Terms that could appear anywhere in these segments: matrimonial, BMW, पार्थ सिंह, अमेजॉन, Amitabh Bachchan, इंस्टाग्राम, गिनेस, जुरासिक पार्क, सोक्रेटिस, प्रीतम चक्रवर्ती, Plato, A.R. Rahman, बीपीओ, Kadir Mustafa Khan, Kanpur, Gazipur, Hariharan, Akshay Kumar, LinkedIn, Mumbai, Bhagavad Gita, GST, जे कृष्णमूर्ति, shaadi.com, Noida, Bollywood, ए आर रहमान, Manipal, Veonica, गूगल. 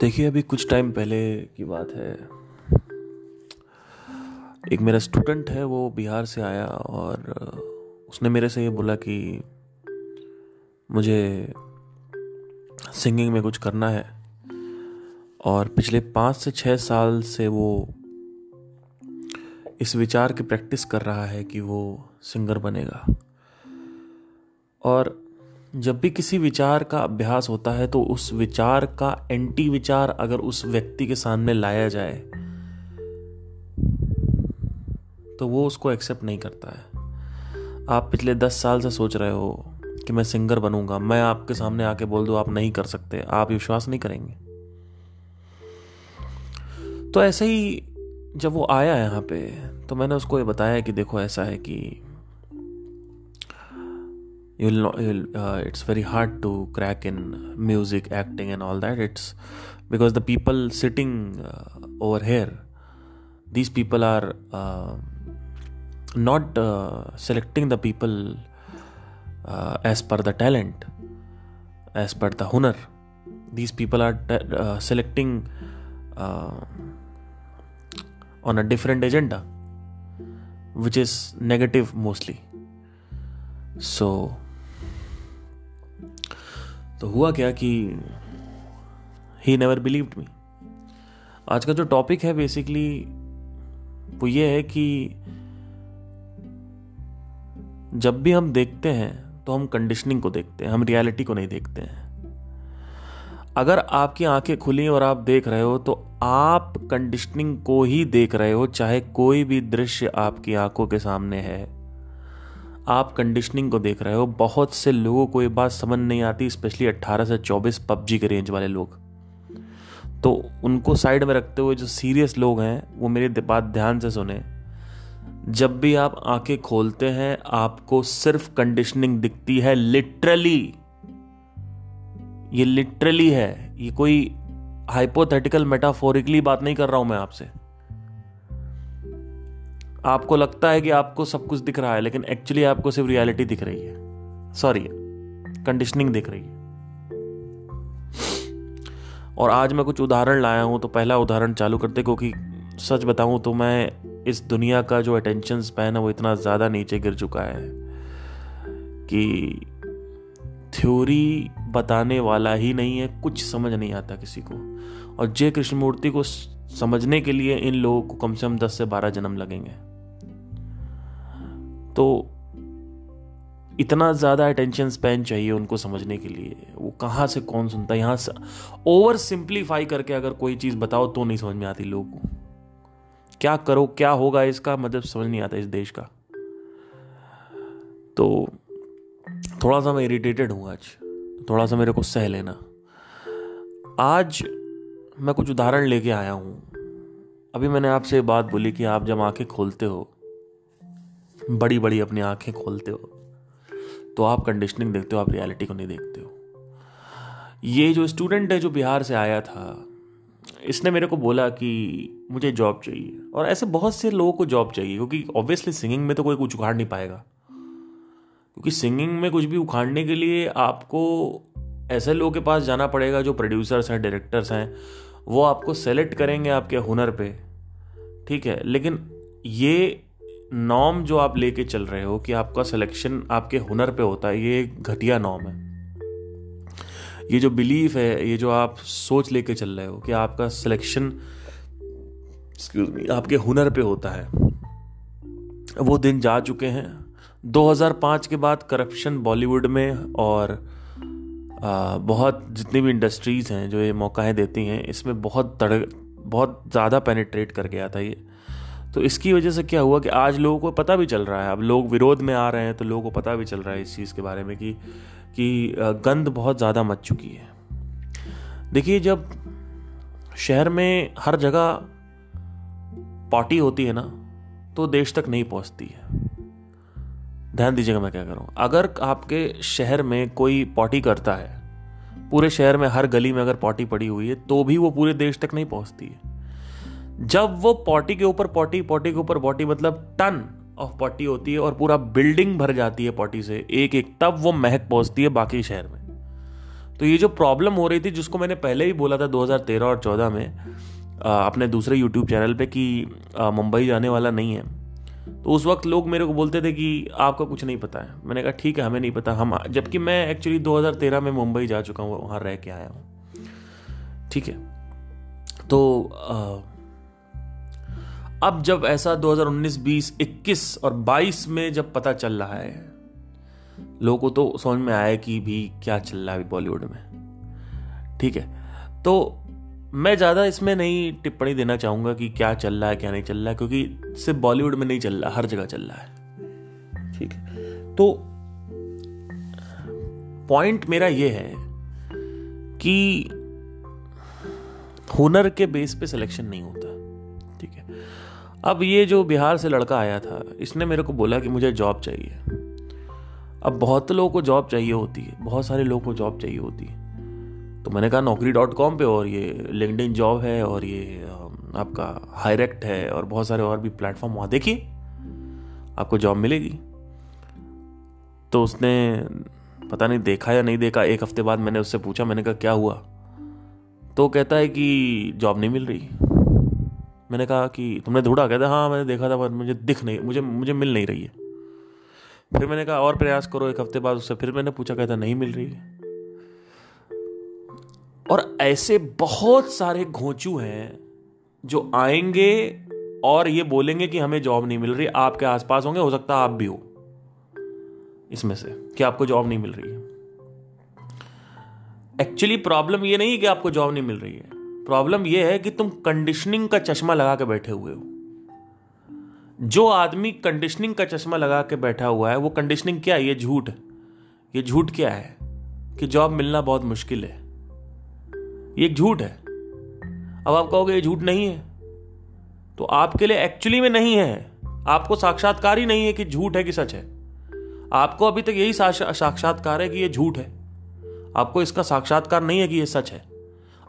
देखिए, अभी कुछ टाइम पहले की बात है। एक मेरा स्टूडेंट है, वो बिहार से आया और उसने मेरे से ये बोला कि मुझे सिंगिंग में कुछ करना है। और पिछले 5 से 6 साल से वो इस विचार की प्रैक्टिस कर रहा है कि वो सिंगर बनेगा। और जब भी किसी विचार का अभ्यास होता है तो उस विचार का एंटी विचार अगर उस व्यक्ति के सामने लाया जाए तो वो उसको एक्सेप्ट नहीं करता है। आप पिछले 10 साल से सोच रहे हो कि मैं सिंगर बनूंगा, मैं आपके सामने आके बोल दूं आप नहीं कर सकते, आप विश्वास नहीं करेंगे। तो ऐसे ही जब वो आया यहाँ पे तो मैंने उसको ये बताया कि देखो ऐसा है कि it's very hard to crack in music, acting and all that. It's because the people sitting over here, these people are not selecting the people as per the talent, as per the hunar. These people are selecting on a different agenda, which is negative mostly. So तो हुआ क्या कि he never believed मी। आज का जो topic है basically वो ये है कि जब भी हम देखते हैं तो हम कंडीशनिंग को देखते हैं, हम रियलिटी को नहीं देखते हैं। अगर आपकी आंखें खुली और आप देख रहे हो तो आप कंडीशनिंग को ही देख रहे हो, चाहे कोई भी दृश्य आपकी आंखों के सामने है आप कंडीशनिंग को देख रहे हो। बहुत से लोगों को ये बात समझ नहीं आती, स्पेशली 18 से 24 पबजी के रेंज वाले लोग। तो उनको साइड में रखते हुए जो सीरियस लोग हैं वो मेरी बात ध्यान से सुने। जब भी आप आंखें खोलते हैं आपको सिर्फ कंडीशनिंग दिखती है, लिटरली। ये लिटरली है, ये कोई हाइपोथेटिकल मेटाफोरिकली बात नहीं कर रहा हूं मैं आपसे। आपको लगता है कि आपको सब कुछ दिख रहा है लेकिन एक्चुअली आपको सिर्फ रियलिटी दिख रही है, सॉरी कंडीशनिंग दिख रही है। और आज मैं कुछ उदाहरण लाया हूं, तो पहला उदाहरण चालू करते, क्योंकि सच बताऊं तो मैं इस दुनिया का जो अटेंशन स्पैन है वो इतना ज़्यादा नीचे गिर चुका है कि थ्योरी बताने वाला ही नहीं है, कुछ समझ नहीं आता किसी को। और जे कृष्णमूर्ति को समझने के लिए इन लोगों को कम से कम 10 से 12 जन्म लगेंगे। तो इतना ज़्यादा अटेंशन स्पैन चाहिए उनको समझने के लिए, वो कहाँ से कौन सुनता है। यहाँ से ओवर सिंप्लीफाई करके अगर कोई चीज़ बताओ तो नहीं समझ में आती लोगों को। क्या करो क्या होगा इसका मतलब समझ नहीं आता इस देश का। तो थोड़ा सा मैं इरिटेटेड हूँ आज, थोड़ा सा मेरे को सह लेना। आज मैं कुछ उदाहरण लेके आया हूं। अभी मैंने आपसे ये बात बोली कि आप जब आंखें खोलते हो, बड़ी बड़ी अपनी आंखें खोलते हो, तो आप कंडीशनिंग देखते हो, आप रियलिटी को नहीं देखते हो। ये जो स्टूडेंट है जो बिहार से आया था, इसने मेरे को बोला कि मुझे जॉब चाहिए। और ऐसे बहुत से लोगों को जॉब चाहिए, क्योंकि ऑब्वियसली सिंगिंग में तो कोई कुछ उखाड़ नहीं पाएगा, क्योंकि सिंगिंग में कुछ भी उखाड़ने के लिए आपको ऐसे लोगों के पास जाना पड़ेगा जो प्रोड्यूसर्स हैं, डायरेक्टर्स हैं। वो आपको सेलेक्ट करेंगे आपके हुनर पे, ठीक है। लेकिन ये नॉर्म जो आप लेके चल रहे हो कि आपका सिलेक्शन आपके हुनर पे होता है, ये एक घटिया नॉर्म है। ये जो बिलीफ है, ये जो आप सोच लेके चल रहे हो कि आपका सिलेक्शन आपके हुनर पे होता है, वो दिन जा चुके हैं। 2005 के बाद करप्शन बॉलीवुड में और बहुत जितनी भी इंडस्ट्रीज़ हैं जो ये मौकाएं देती हैं, इसमें बहुत ज़्यादा पेनिट्रेट कर गया था ये। तो इसकी वजह से क्या हुआ कि आज लोगों को पता भी चल रहा है, अब लोग विरोध में आ रहे हैं तो लोगों को पता भी चल रहा है इस चीज़ के बारे में कि गंद बहुत ज़्यादा मच चुकी है। देखिए, जब शहर में हर जगह पार्टी होती है ना तो देश तक नहीं पहुँचती है। ध्यान दीजिएगा मैं क्या करूँ। अगर आपके शहर में कोई पॉटी करता है, पूरे शहर में हर गली में अगर पॉटी पड़ी हुई है, तो भी वो पूरे देश तक नहीं पहुँचती है। जब वो पॉटी के ऊपर पॉटी, पॉटी के ऊपर पॉटी, मतलब टन ऑफ पॉटी होती है और पूरा बिल्डिंग भर जाती है पॉटी से एक एक, तब वो महक पहुँचती है बाकी शहर में। तो ये जो प्रॉब्लम हो रही थी, जिसको मैंने पहले ही बोला था 2013 और 14 में अपने दूसरे यूट्यूब चैनल पे कि मुंबई जाने वाला नहीं है, तो उस वक्त लोग मेरे को बोलते थे कि आपका कुछ नहीं पता है। मैंने कहा ठीक है, हमें नहीं पता हम, जबकि मैं एक्चुअली 2013 में मुंबई जा चुका हूँ, वहाँ रह के आया हूँ। ठीक है, तो अब जब ऐसा 2019, 20, 21 और 22 में जब पता चल रहा है, लोगों को तो समझ में आया कि भी क्या चल रहा है बॉलीवुड में। ठीक है, तो मैं ज़्यादा इसमें नहीं टिप्पणी देना चाहूँगा कि क्या चल रहा है क्या नहीं चल रहा है, क्योंकि सिर्फ बॉलीवुड में नहीं चल रहा, हर जगह चल रहा है। ठीक है, तो पॉइंट मेरा ये है कि हुनर के बेस पे सिलेक्शन नहीं होता। ठीक है, अब ये जो बिहार से लड़का आया था, इसने मेरे को बोला कि मुझे जॉब चाहिए। अब बहुत लोगों को जॉब चाहिए होती है, बहुत सारे लोगों को जॉब चाहिए होती है। तो मैंने कहा Naukri.com पे और ये LinkedIn जॉब है और ये आपका हायरेक्ट है और बहुत सारे और भी प्लेटफॉर्म, वहाँ देखिए आपको जॉब मिलेगी। तो उसने पता नहीं देखा या नहीं देखा, एक हफ्ते बाद मैंने उससे पूछा, मैंने कहा क्या हुआ? तो कहता है कि जॉब नहीं मिल रही। मैंने कहा कि तुमने ढूंढा? कहता हाँ मैंने देखा था, पर मुझे मुझे मिल नहीं रही है। फिर मैंने कहा और प्रयास करो, एक हफ्ते बाद उससे फिर मैंने पूछा, कहता नहीं मिल रही है। और ऐसे बहुत सारे घोंचू हैं जो आएंगे और ये बोलेंगे कि हमें जॉब नहीं मिल रही, आपके आसपास होंगे, हो सकता है आप भी हो इसमें से, कि आपको जॉब नहीं मिल रही है। एक्चुअली प्रॉब्लम ये नहीं है कि आपको जॉब नहीं मिल रही है, प्रॉब्लम ये है कि तुम कंडीशनिंग का चश्मा लगा के बैठे हुए हो। जो आदमी कंडीशनिंग का चश्मा लगा के बैठा हुआ है, वो कंडीशनिंग क्या है? ये झूठ क्या है कि जॉब मिलना बहुत मुश्किल है? ये एक झूठ है। अब आप कहोगे ये झूठ नहीं है, तो आपके लिए एक्चुअली में नहीं है, आपको साक्षात्कार ही नहीं है कि झूठ है कि सच है। आपको अभी तक यही साक्षात्कार है कि ये झूठ है, आपको इसका साक्षात्कार नहीं है कि ये सच है।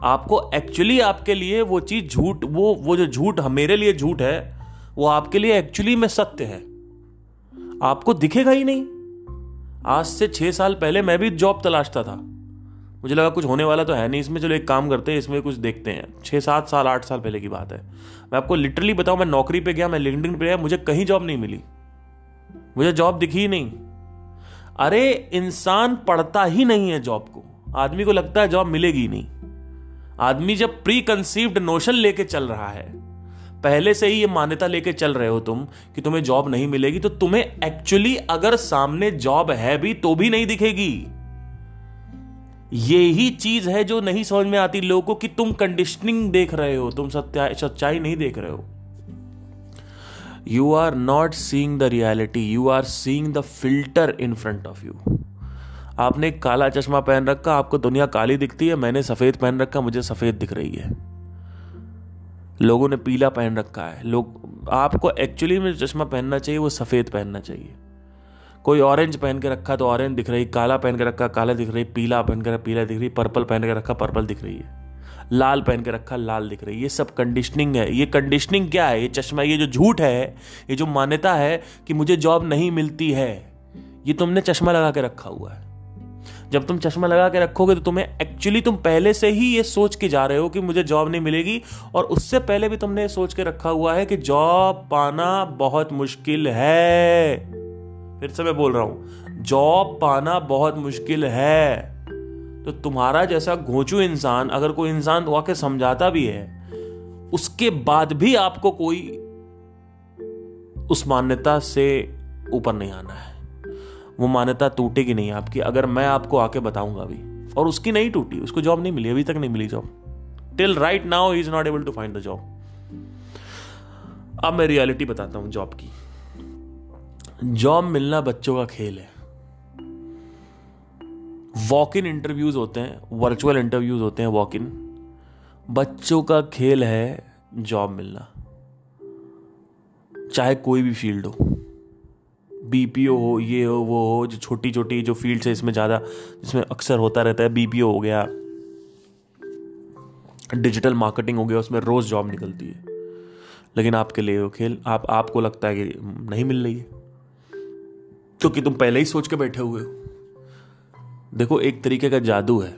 आपको एक्चुअली, आपके लिए वो चीज़ झूठ, वो जो झूठ मेरे लिए झूठ है, वो आपके लिए एक्चुअली में सत्य है। आपको दिखेगा ही नहीं। आज से 6 साल पहले मैं भी जॉब तलाशता था, मुझे लगा कुछ होने वाला तो है नहीं इसमें, चलो एक काम करते हैं, इसमें कुछ देखते हैं। 6-7 साल 8 साल पहले की बात है। मैं आपको लिटरली बताऊं, मैं नौकरी पे गया, मैं लिंक्डइन पे गया, मुझे कहीं जॉब नहीं मिली, मुझे जॉब दिखी ही नहीं। अरे इंसान पढ़ता ही नहीं है जॉब को, आदमी को लगता है जॉब मिलेगी नहीं। आदमी जब प्री कंसीव्ड नोशन लेके चल रहा है, पहले से ही ये मान्यता लेके चल रहे हो तुम कि तुम्हें जॉब नहीं मिलेगी, तो तुम्हें एक्चुअली अगर सामने जॉब है भी तो भी नहीं दिखेगी। यही चीज है जो नहीं समझ में आती लोगों को, कि तुम कंडीशनिंग देख रहे हो, तुम सच्चाई नहीं देख रहे हो। You are not seeing the reality, you are seeing the filter in front of you. आपने काला चश्मा पहन रखा, आपको दुनिया काली दिखती है। मैंने सफेद पहन रखा, मुझे सफेद दिख रही है। लोगों ने पीला पहन रखा है। लोग, आपको एक्चुअली में चश्मा पहनना चाहिए वो सफेद पहनना चाहिए। कोई ऑरेंज पहन के रखा तो ऑरेंज दिख रही, काला पहन के रखा काला दिख रही, पीला पहन के रखा पीला दिख रही, पर्पल पहन के रखा पर्पल दिख रही है, लाल पहन के रखा लाल दिख रही है। ये सब कंडीशनिंग है। ये कंडीशनिंग क्या है? ये चश्मा, ये जो झूठ है, ये जो मान्यता है कि मुझे जॉब नहीं मिलती है, ये तुमने चश्मा लगा के रखा हुआ है। जब तुम चश्मा लगा के रखोगे तो तुम्हें एक्चुअली, तुम पहले से ही ये सोच के जा रहे हो कि मुझे जॉब नहीं मिलेगी, और उससे पहले भी तुमने सोच के रखा हुआ है कि जॉब पाना बहुत मुश्किल है। फिर से मैं बोल रहा हूं, जॉब पाना बहुत मुश्किल है। तो तुम्हारा जैसा घोंचू इंसान, अगर कोई इंसान वाकई समझाता भी है, उसके बाद भी आपको कोई उस मान्यता से ऊपर नहीं आना है। वो मान्यता टूटेगी नहीं आपकी, अगर मैं आपको आके बताऊंगा भी। और उसकी नहीं टूटी, उसको जॉब नहीं मिली, अभी तक नहीं मिली job, till right now he is not able to find the job. अब मैं रियलिटी बताता हूं जॉब की। जॉब मिलना बच्चों का खेल है। वॉक इन इंटरव्यूज होते हैं, वर्चुअल इंटरव्यूज होते हैं, वॉक इन। बच्चों का खेल है जॉब मिलना, चाहे कोई भी फील्ड हो, बीपीओ हो, ये हो वो हो, जो छोटी छोटी जो फील्ड्स है इसमें ज़्यादा, जिसमें अक्सर होता रहता है, बीपीओ हो गया, डिजिटल मार्केटिंग हो गया, उसमें रोज़ जॉब निकलती है। लेकिन आपके लिए वो खेल, आपको लगता है कि नहीं मिल रही है, क्योंकि तुम पहले ही सोच के बैठे हुए हो। देखो, एक तरीके का जादू है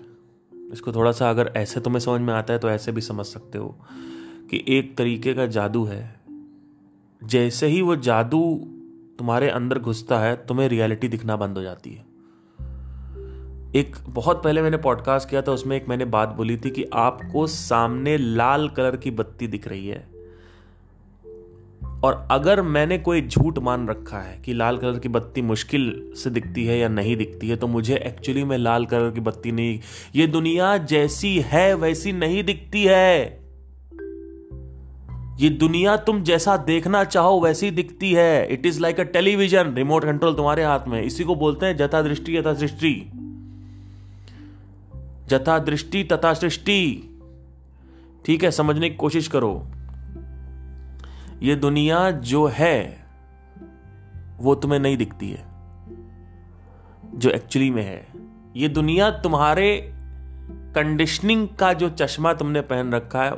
इसको थोड़ा सा अगर ऐसे तुम्हें समझ में आता है तो ऐसे भी समझ सकते हो कि एक तरीके का जादू है। जैसे ही वो जादू तुम्हारे अंदर घुसता है तुम्हें रियलिटी दिखना बंद हो जाती है। एक बहुत पहले मैंने पॉडकास्ट किया था, उसमें एक मैंने बात बोली थी कि आपको सामने लाल कलर की बत्ती दिख रही है और अगर मैंने कोई झूठ मान रखा है कि लाल कलर की बत्ती मुश्किल से दिखती है या नहीं दिखती है, तो मुझे एक्चुअली में लाल कलर की बत्ती नहीं, ये दुनिया जैसी है वैसी नहीं दिखती है। ये दुनिया तुम जैसा देखना चाहो वैसी दिखती है। It is like a television, remote control तुम्हारे हाथ में। इसी को बोलते हैं जथा दृष्टि यथा सृष्टि, जथा दृष्टि तथा सृष्टि। ठीक है, समझने की कोशिश करो। ये दुनिया जो है वो तुम्हें नहीं दिखती है जो एक्चुअली में है। ये दुनिया तुम्हारे कंडीशनिंग का जो चश्मा तुमने पहन रखा है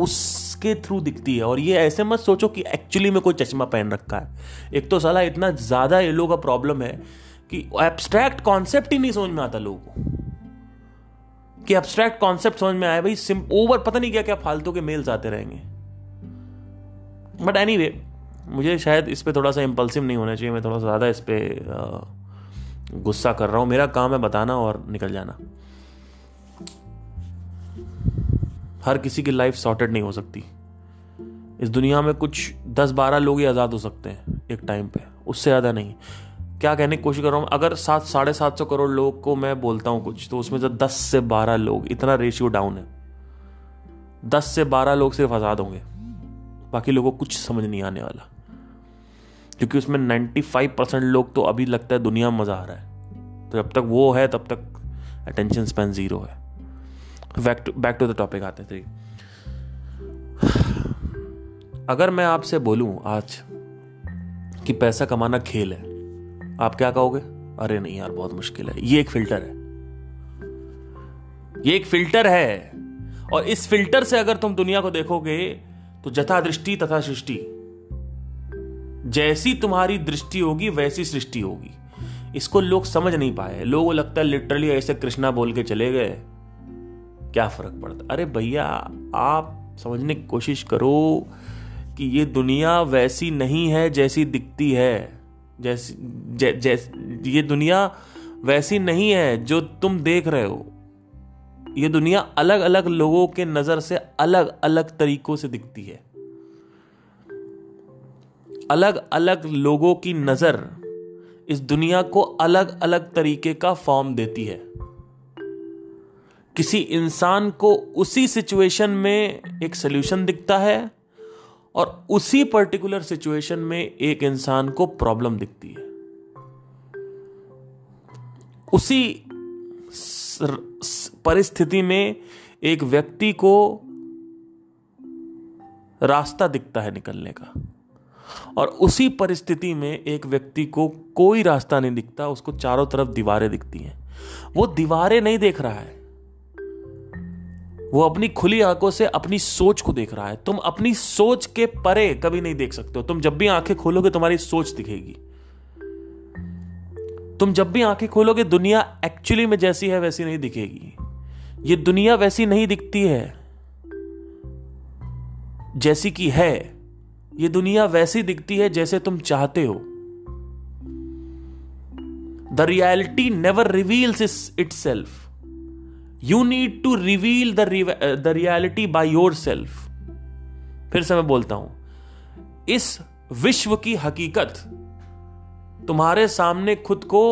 उसके थ्रू दिखती है। और ये ऐसे मत सोचो कि एक्चुअली में कोई चश्मा पहन रखा है। एक तो साला इतना ज़्यादा ये लोगों का प्रॉब्लम है कि एब्स्ट्रैक्ट कॉन्सेप्ट ही नहीं समझ में आता लोगों को, कि एब्स्ट्रैक्ट कॉन्सेप्ट समझ में आए भाई, ओवर पता नहीं क्या क्या फालतू के मेल्स आते रहेंगे। बट एनीवे, मुझे शायद इस पे थोड़ा सा इम्पल्सिव नहीं होना चाहिए, मैं थोड़ा सा ज़्यादा इस पे गुस्सा कर रहा हूँ। मेरा काम है बताना और निकल जाना। हर किसी की लाइफ सॉर्टेड नहीं हो सकती। इस दुनिया में कुछ 10-12 लोग ही आज़ाद हो सकते हैं एक टाइम पे, उससे ज़्यादा नहीं। क्या कहने की कोशिश कर रहा हूँ, अगर 700-750 करोड़ लोग को मैं बोलता हूँ कुछ, तो उसमें से 10 से 12 लोग, इतना रेशियो डाउन है, 10 से 12 लोग सिर्फ आज़ाद होंगे, बाकी लोगों को कुछ समझ नहीं आने वाला, क्योंकि उसमें 95% लोग तो अभी लगता है दुनिया में मज़ा आ रहा है। तो जब तक वो है तब तक अटेंशन स्पैन 0 है। बैक टू द टॉपिक आते हैं। 3 अगर मैं आपसे बोलूं आज कि पैसा कमाना खेल है, आप क्या कहोगे? अरे नहीं यार, बहुत मुश्किल है। ये एक फिल्टर है और इस फिल्टर से अगर तुम दुनिया को देखोगे तो जथा दृष्टि तथा सृष्टि, जैसी तुम्हारी दृष्टि होगी वैसी सृष्टि होगी। इसको लोग समझ नहीं पाए। लोगों को लगता है लिटरली ऐसे कृष्णा बोल के चले गए, क्या फर्क पड़ता। अरे भैया, आप समझने की कोशिश करो कि ये दुनिया वैसी नहीं है जैसी दिखती है। ये दुनिया वैसी नहीं है जो तुम देख रहे हो। ये दुनिया अलग अलग लोगों के नज़र से अलग अलग तरीकों से दिखती है। अलग अलग लोगों की नज़र इस दुनिया को अलग अलग तरीके का फॉर्म देती है। किसी इंसान को उसी सिचुएशन में एक सल्यूशन दिखता है और उसी पर्टिकुलर सिचुएशन में एक इंसान को प्रॉब्लम दिखती है। उसी परिस्थिति में एक व्यक्ति को रास्ता दिखता है निकलने का और उसी परिस्थिति में एक व्यक्ति को कोई रास्ता नहीं दिखता, उसको चारों तरफ दीवारें दिखती हैं। वो दीवारें नहीं देख रहा है, वो अपनी खुली आंखों से अपनी सोच को देख रहा है। तुम अपनी सोच के परे कभी नहीं देख सकते हो। तुम जब भी आंखें खोलोगे तुम्हारी सोच दिखेगी। तुम जब भी आंखें खोलोगे दुनिया एक्चुअली में जैसी है वैसी नहीं दिखेगी। ये दुनिया वैसी नहीं दिखती है जैसी की है। ये दुनिया वैसी दिखती है जैसे तुम चाहते हो। The reality never reveals itself. You need to reveal the reality by yourself. फिर से मैं बोलता हूं, इस विश्व की हकीकत तुम्हारे सामने खुद को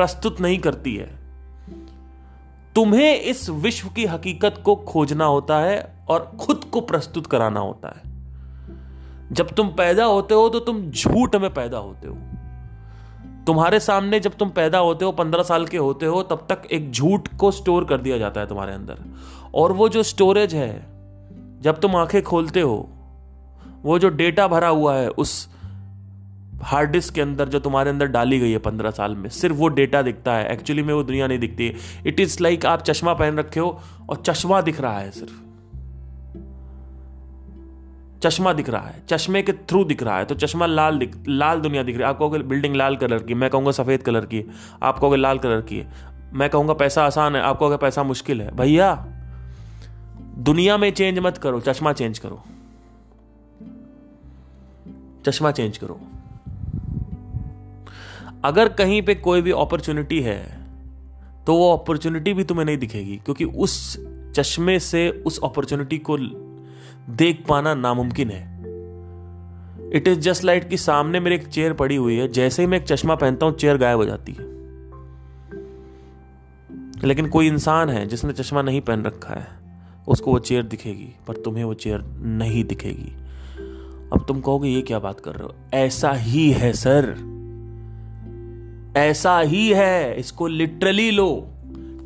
प्रस्तुत नहीं करती है। तुम्हें इस विश्व की हकीकत को खोजना होता है और खुद को प्रस्तुत कराना होता है। जब तुम पैदा होते हो तो तुम झूठ में पैदा होते हो। तुम्हारे सामने जब तुम पैदा होते हो, 15 साल के होते हो, तब तक एक झूठ को स्टोर कर दिया जाता है तुम्हारे अंदर। और वो जो स्टोरेज है, जब तुम आंखें खोलते हो, वो जो डेटा भरा हुआ है उस हार्ड डिस्क के अंदर जो तुम्हारे अंदर डाली गई है 15 साल में, सिर्फ वो डेटा दिखता है। एक्चुअली में वो दुनिया नहीं दिखती। इट इज लाइक आप चश्मा पहन रखे हो और चश्मा दिख रहा है, सिर्फ चश्मा दिख रहा है, चश्मे के थ्रू दिख रहा है। तो चश्मा लाल दुनिया दिख रही है। आप कहोगे बिल्डिंग लाल कलर की, मैं कहूँगा सफ़ेद कलर की, आप कहोगे लाल कलर की। मैं कहूँगा पैसा आसान है, आपको अगर पैसा मुश्किल है, भैया दुनिया में चेंज मत करो, चश्मा चेंज करो, चश्मा चेंज करो। अगर कहीं पे कोई भी अपॉर्चुनिटी है तो वो अपॉर्चुनिटी भी तुम्हें नहीं दिखेगी, क्योंकि उस चश्मे से उस अपॉर्चुनिटी को देख पाना नामुमकिन है। इट इज जस्ट लाइक कि सामने मेरे एक चेयर पड़ी हुई है, जैसे ही मैं एक चश्मा पहनता हूं चेयर गायब हो जाती है, लेकिन कोई इंसान है जिसने चश्मा नहीं पहन रखा है उसको वो चेयर दिखेगी, पर तुम्हें वो चेयर नहीं दिखेगी। अब तुम कहोगे ये क्या बात कर रहे हो, ऐसा ही है सर, ऐसा ही है, इसको लिटरली लो,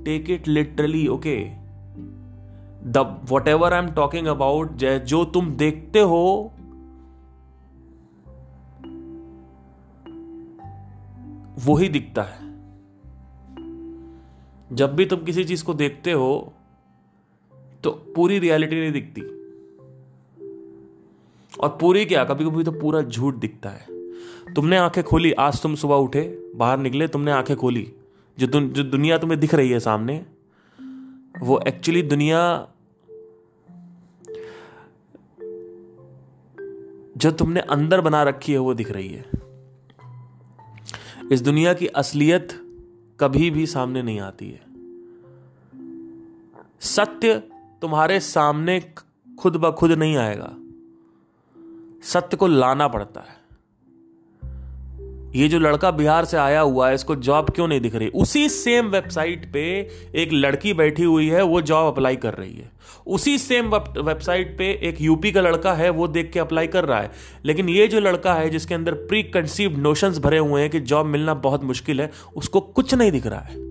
take it literally. Okay, the whatever I am talking about, जो तुम देखते हो वो ही दिखता है। जब भी तुम किसी चीज को देखते हो तो पूरी रियलिटी नहीं दिखती, और पूरी क्या, कभी कभी तो पूरा झूठ दिखता है। तुमने आंखें खोली, आज तुम सुबह उठे, बाहर निकले, तुमने आंखें खोली, जो दुनिया तुम्हें दिख रही है सामने, वो एक्चुअली दुनिया जो तुमने अंदर बना रखी है वो दिख रही है। इस दुनिया की असलियत कभी भी सामने नहीं आती है। सत्य तुम्हारे सामने खुद ब खुद नहीं आएगा, सत्य को लाना पड़ता है। ये जो लड़का बिहार से आया हुआ है, इसको जॉब क्यों नहीं दिख रही? उसी सेम वेबसाइट पे एक लड़की बैठी हुई है, वो जॉब अप्लाई कर रही है। उसी सेम वेबसाइट पे एक यूपी का लड़का है, वो देख के अप्लाई कर रहा है। लेकिन ये जो लड़का है जिसके अंदर प्री कंसीव्ड नोशंस भरे हुए हैं कि जॉब मिलना बहुत मुश्किल है, उसको कुछ नहीं दिख रहा है।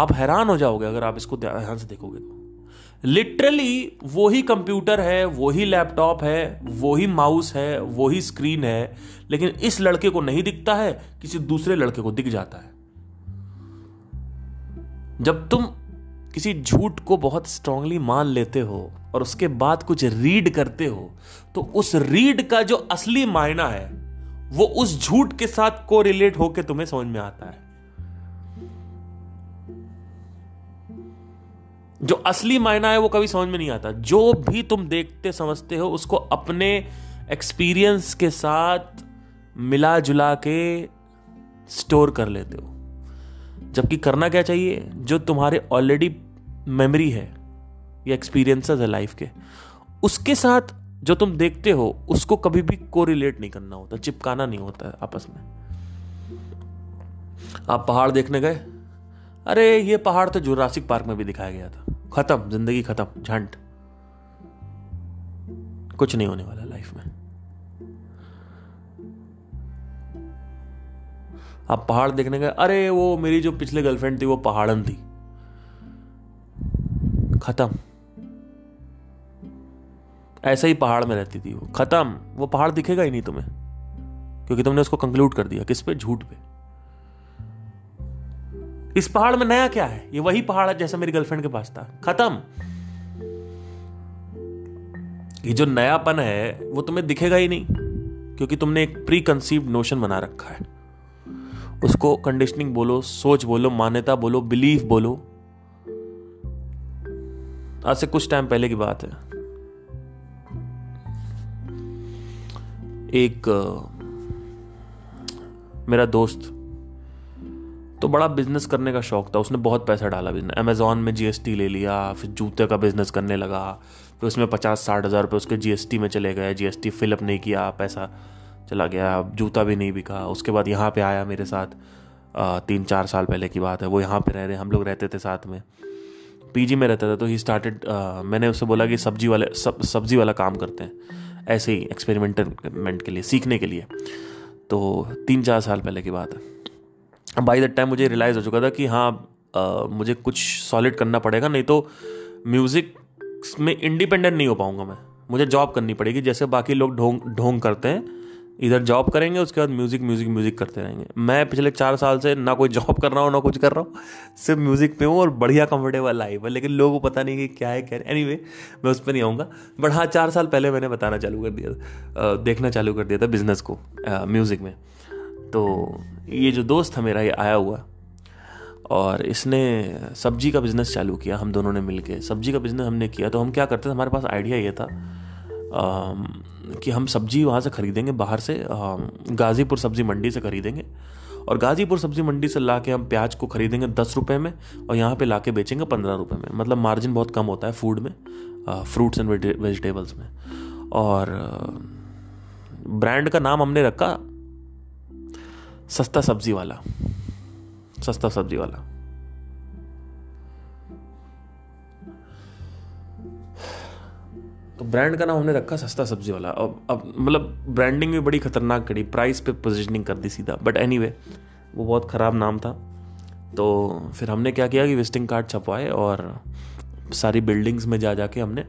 आप हैरान हो जाओगे अगर आप इसको ध्यान से देखोगे तो। लिटरली वो ही कंप्यूटर है, वो ही लैपटॉप है, वो ही माउस है, वो ही स्क्रीन है, लेकिन इस लड़के को नहीं दिखता है, किसी दूसरे लड़के को दिख जाता है। जब तुम किसी झूठ को बहुत स्ट्रांगली मान लेते हो और उसके बाद कुछ रीड करते हो, तो उस रीड का जो असली मायना है वो उस झूठ के साथ कोरिलेट होकर तुम्हें समझ में आता है। जो असली मायना है वो कभी समझ में नहीं आता। जो भी तुम देखते समझते हो उसको अपने एक्सपीरियंस के साथ मिला जुला के स्टोर कर लेते हो, जबकि करना क्या चाहिए, जो तुम्हारे ऑलरेडी मेमोरी है या एक्सपीरियंसेस है लाइफ के, उसके साथ जो तुम देखते हो उसको कभी भी कोरिलेट नहीं करना होता, चिपकाना नहीं होता है आपस में। आप पहाड़ देखने गए, अरे ये पहाड़ तो जुरासिक पार्क में भी दिखाया गया था, खत्म, जिंदगी खत्म, झंड, कुछ नहीं होने वाला लाइफ में। आप पहाड़ देखने गए, अरे वो मेरी जो पिछले गर्लफ्रेंड थी वो पहाड़न थी, खत्म, ऐसे ही पहाड़ में रहती थी वो, खत्म, वो पहाड़ दिखेगा ही नहीं तुम्हें, क्योंकि तुमने उसको कंक्लूड कर दिया। किस पे? झूठ पे। इस पहाड़ में नया क्या है, ये वही पहाड़ है जैसा मेरी गर्लफ्रेंड के पास था, खत्म। ये जो नयापन है वो तुम्हें दिखेगा ही नहीं, क्योंकि तुमने एक प्री कंसीव्ड नोशन बना रखा है। उसको कंडीशनिंग बोलो, सोच बोलो, मान्यता बोलो, बिलीफ बोलो। आज से कुछ टाइम पहले की बात है, एक मेरा दोस्त तो बड़ा बिजनेस करने का शौक था, उसने बहुत पैसा डाला बिजनेस, अमेजॉन में जीएसटी ले लिया, फिर जूते का बिजनेस करने लगा, फिर उसमें 50-60 हज़ार रुपये उसके जीएसटी में चले गए, जीएसटी फिलअप नहीं किया, पैसा चला गया, जूता भी नहीं बिका। उसके बाद यहाँ पे आया मेरे साथ, 3-4 साल पहले की बात है, वो यहाँ पे रह रहे, हम लोग रहते थे साथ में, पीजी में रहता था। तो ही स्टार्टेड, मैंने उससे बोला कि सब्जी वाला काम करते हैं, ऐसे ही एक्सपेरिमेंट के लिए, सीखने के लिए। तो 3-4 साल पहले की बात है। बाई दैट टाइम मुझे रियलाइज़ हो चुका था कि हाँ मुझे कुछ सॉलिड करना पड़ेगा, नहीं तो म्यूज़िक में इंडिपेंडेंट नहीं हो पाऊंगा मैं, मुझे जॉब करनी पड़ेगी। जैसे बाकी लोग ढोंग करते हैं, इधर जॉब करेंगे उसके बाद म्यूज़िक करते रहेंगे। मैं पिछले 4 साल से ना कोई जॉब कर रहा हूँ ना कुछ कर रहा हूँ, सिर्फ म्यूज़िक पे हूँ और बढ़िया कंफर्टेबल लाइफ है, लेकिन लोगों को पता नहीं कि क्या है क्या। एनीवे मैं उस पर नहीं आऊँगा, बट हाँ 4 साल पहले मैंने बताना चालू कर दिया, देखना चालू कर दिया था बिज़नेस को म्यूज़िक में। तो ये जो दोस्त है मेरा, ये आया हुआ और इसने सब्जी का बिज़नेस चालू किया। हम दोनों ने मिलके सब्जी का बिज़नेस हमने किया। तो हम क्या करते थे, हमारे पास आइडिया ये था कि हम सब्जी वहाँ से ख़रीदेंगे, बाहर से गाज़ीपुर सब्ज़ी मंडी से ख़रीदेंगे, और गाज़ीपुर सब्ज़ी मंडी से ला के हम प्याज को ख़रीदेंगे 10 रुपये में और यहाँ पे ला के बेचेंगे 15 रुपये में। मतलब मार्जिन बहुत कम होता है फूड में, फ्रूट्स एंड वेजिटेबल्स में। और ब्रांड का नाम हमने रखा सस्ता सब्जी वाला। सस्ता सब्जी वाला। तो ब्रांड का नाम हमने रखा सस्ता सब्जी वाला। अब मतलब ब्रांडिंग भी बड़ी खतरनाक करी, प्राइस पे पोजीशनिंग कर दी सीधा। बट एनीवे वो बहुत ख़राब नाम था। तो फिर हमने क्या किया कि विजिटिंग कार्ड छपवाए और सारी बिल्डिंग्स में जा जा के हमने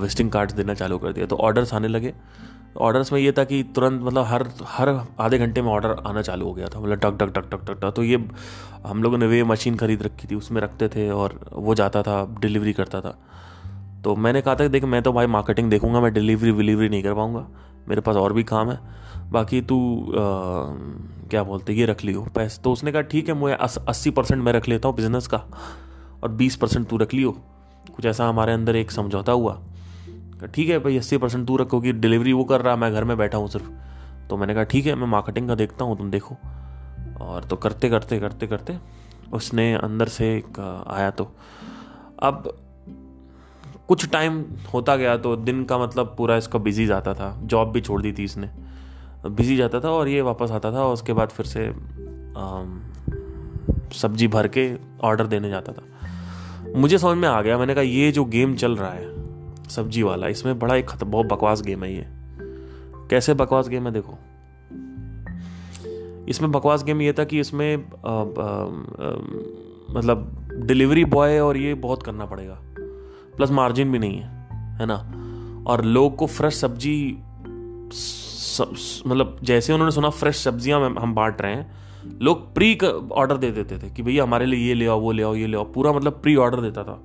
विजिटिंग कार्ड्स देना चालू कर दिया। तो ऑर्डर्स आने लगे। ऑर्डर्स में ये था कि तुरंत मतलब हर आधे घंटे में ऑर्डर आना चालू हो गया था। मतलब टक टक टक टक टक टक। तो ये हम लोगों ने वे मशीन खरीद रखी थी, उसमें रखते थे और वो जाता था डिलीवरी करता था। तो मैंने कहा था देख मैं तो भाई मार्केटिंग देखूंगा, मैं डिलीवरी नहीं कर पाऊंगा, मेरे पास और भी काम है, बाकी तू क्या बोलते ये रख लियो पैसे। तो उसने कहा ठीक है, मैं 80% मैं रख लेता हूँ बिज़नेस का और 20% तू रख लियो। कुछ ऐसा हमारे अंदर एक समझौता हुआ। ठीक है भाई 80% तू रखो कि डिलीवरी वो कर रहा, मैं घर में बैठा हूँ सिर्फ। तो मैंने कहा ठीक है मैं मार्केटिंग का देखता हूँ, तुम देखो। और तो करते करते करते करते उसने अंदर से एक आया। तो अब कुछ टाइम होता गया तो दिन का मतलब पूरा इसका बिजी जाता था। जॉब भी छोड़ दी थी इसने, बिजी जाता था और ये वापस आता था। और उसके बाद फिर से सब्जी भर के ऑर्डर देने जाता था। मुझे समझ में आ गया, मैंने कहा ये जो गेम चल रहा है सब्जी वाला, इसमें बड़ा एक बहुत बकवास गेम है ये। कैसे बकवास गेम है देखो, इसमें बकवास गेम ये था कि इसमें मतलब डिलीवरी बॉय और ये बहुत करना पड़ेगा, प्लस मार्जिन भी नहीं है, है ना। और लोग को फ्रेश सब्जी मतलब जैसे उन्होंने सुना फ्रेश सब्जियां हम बांट रहे हैं, लोग प्री ऑर्डर दे देते थे कि भैया हमारे लिए ये ले आओ, वो ले आओ, ये ले आओ, पूरा मतलब प्री ऑर्डर देता था।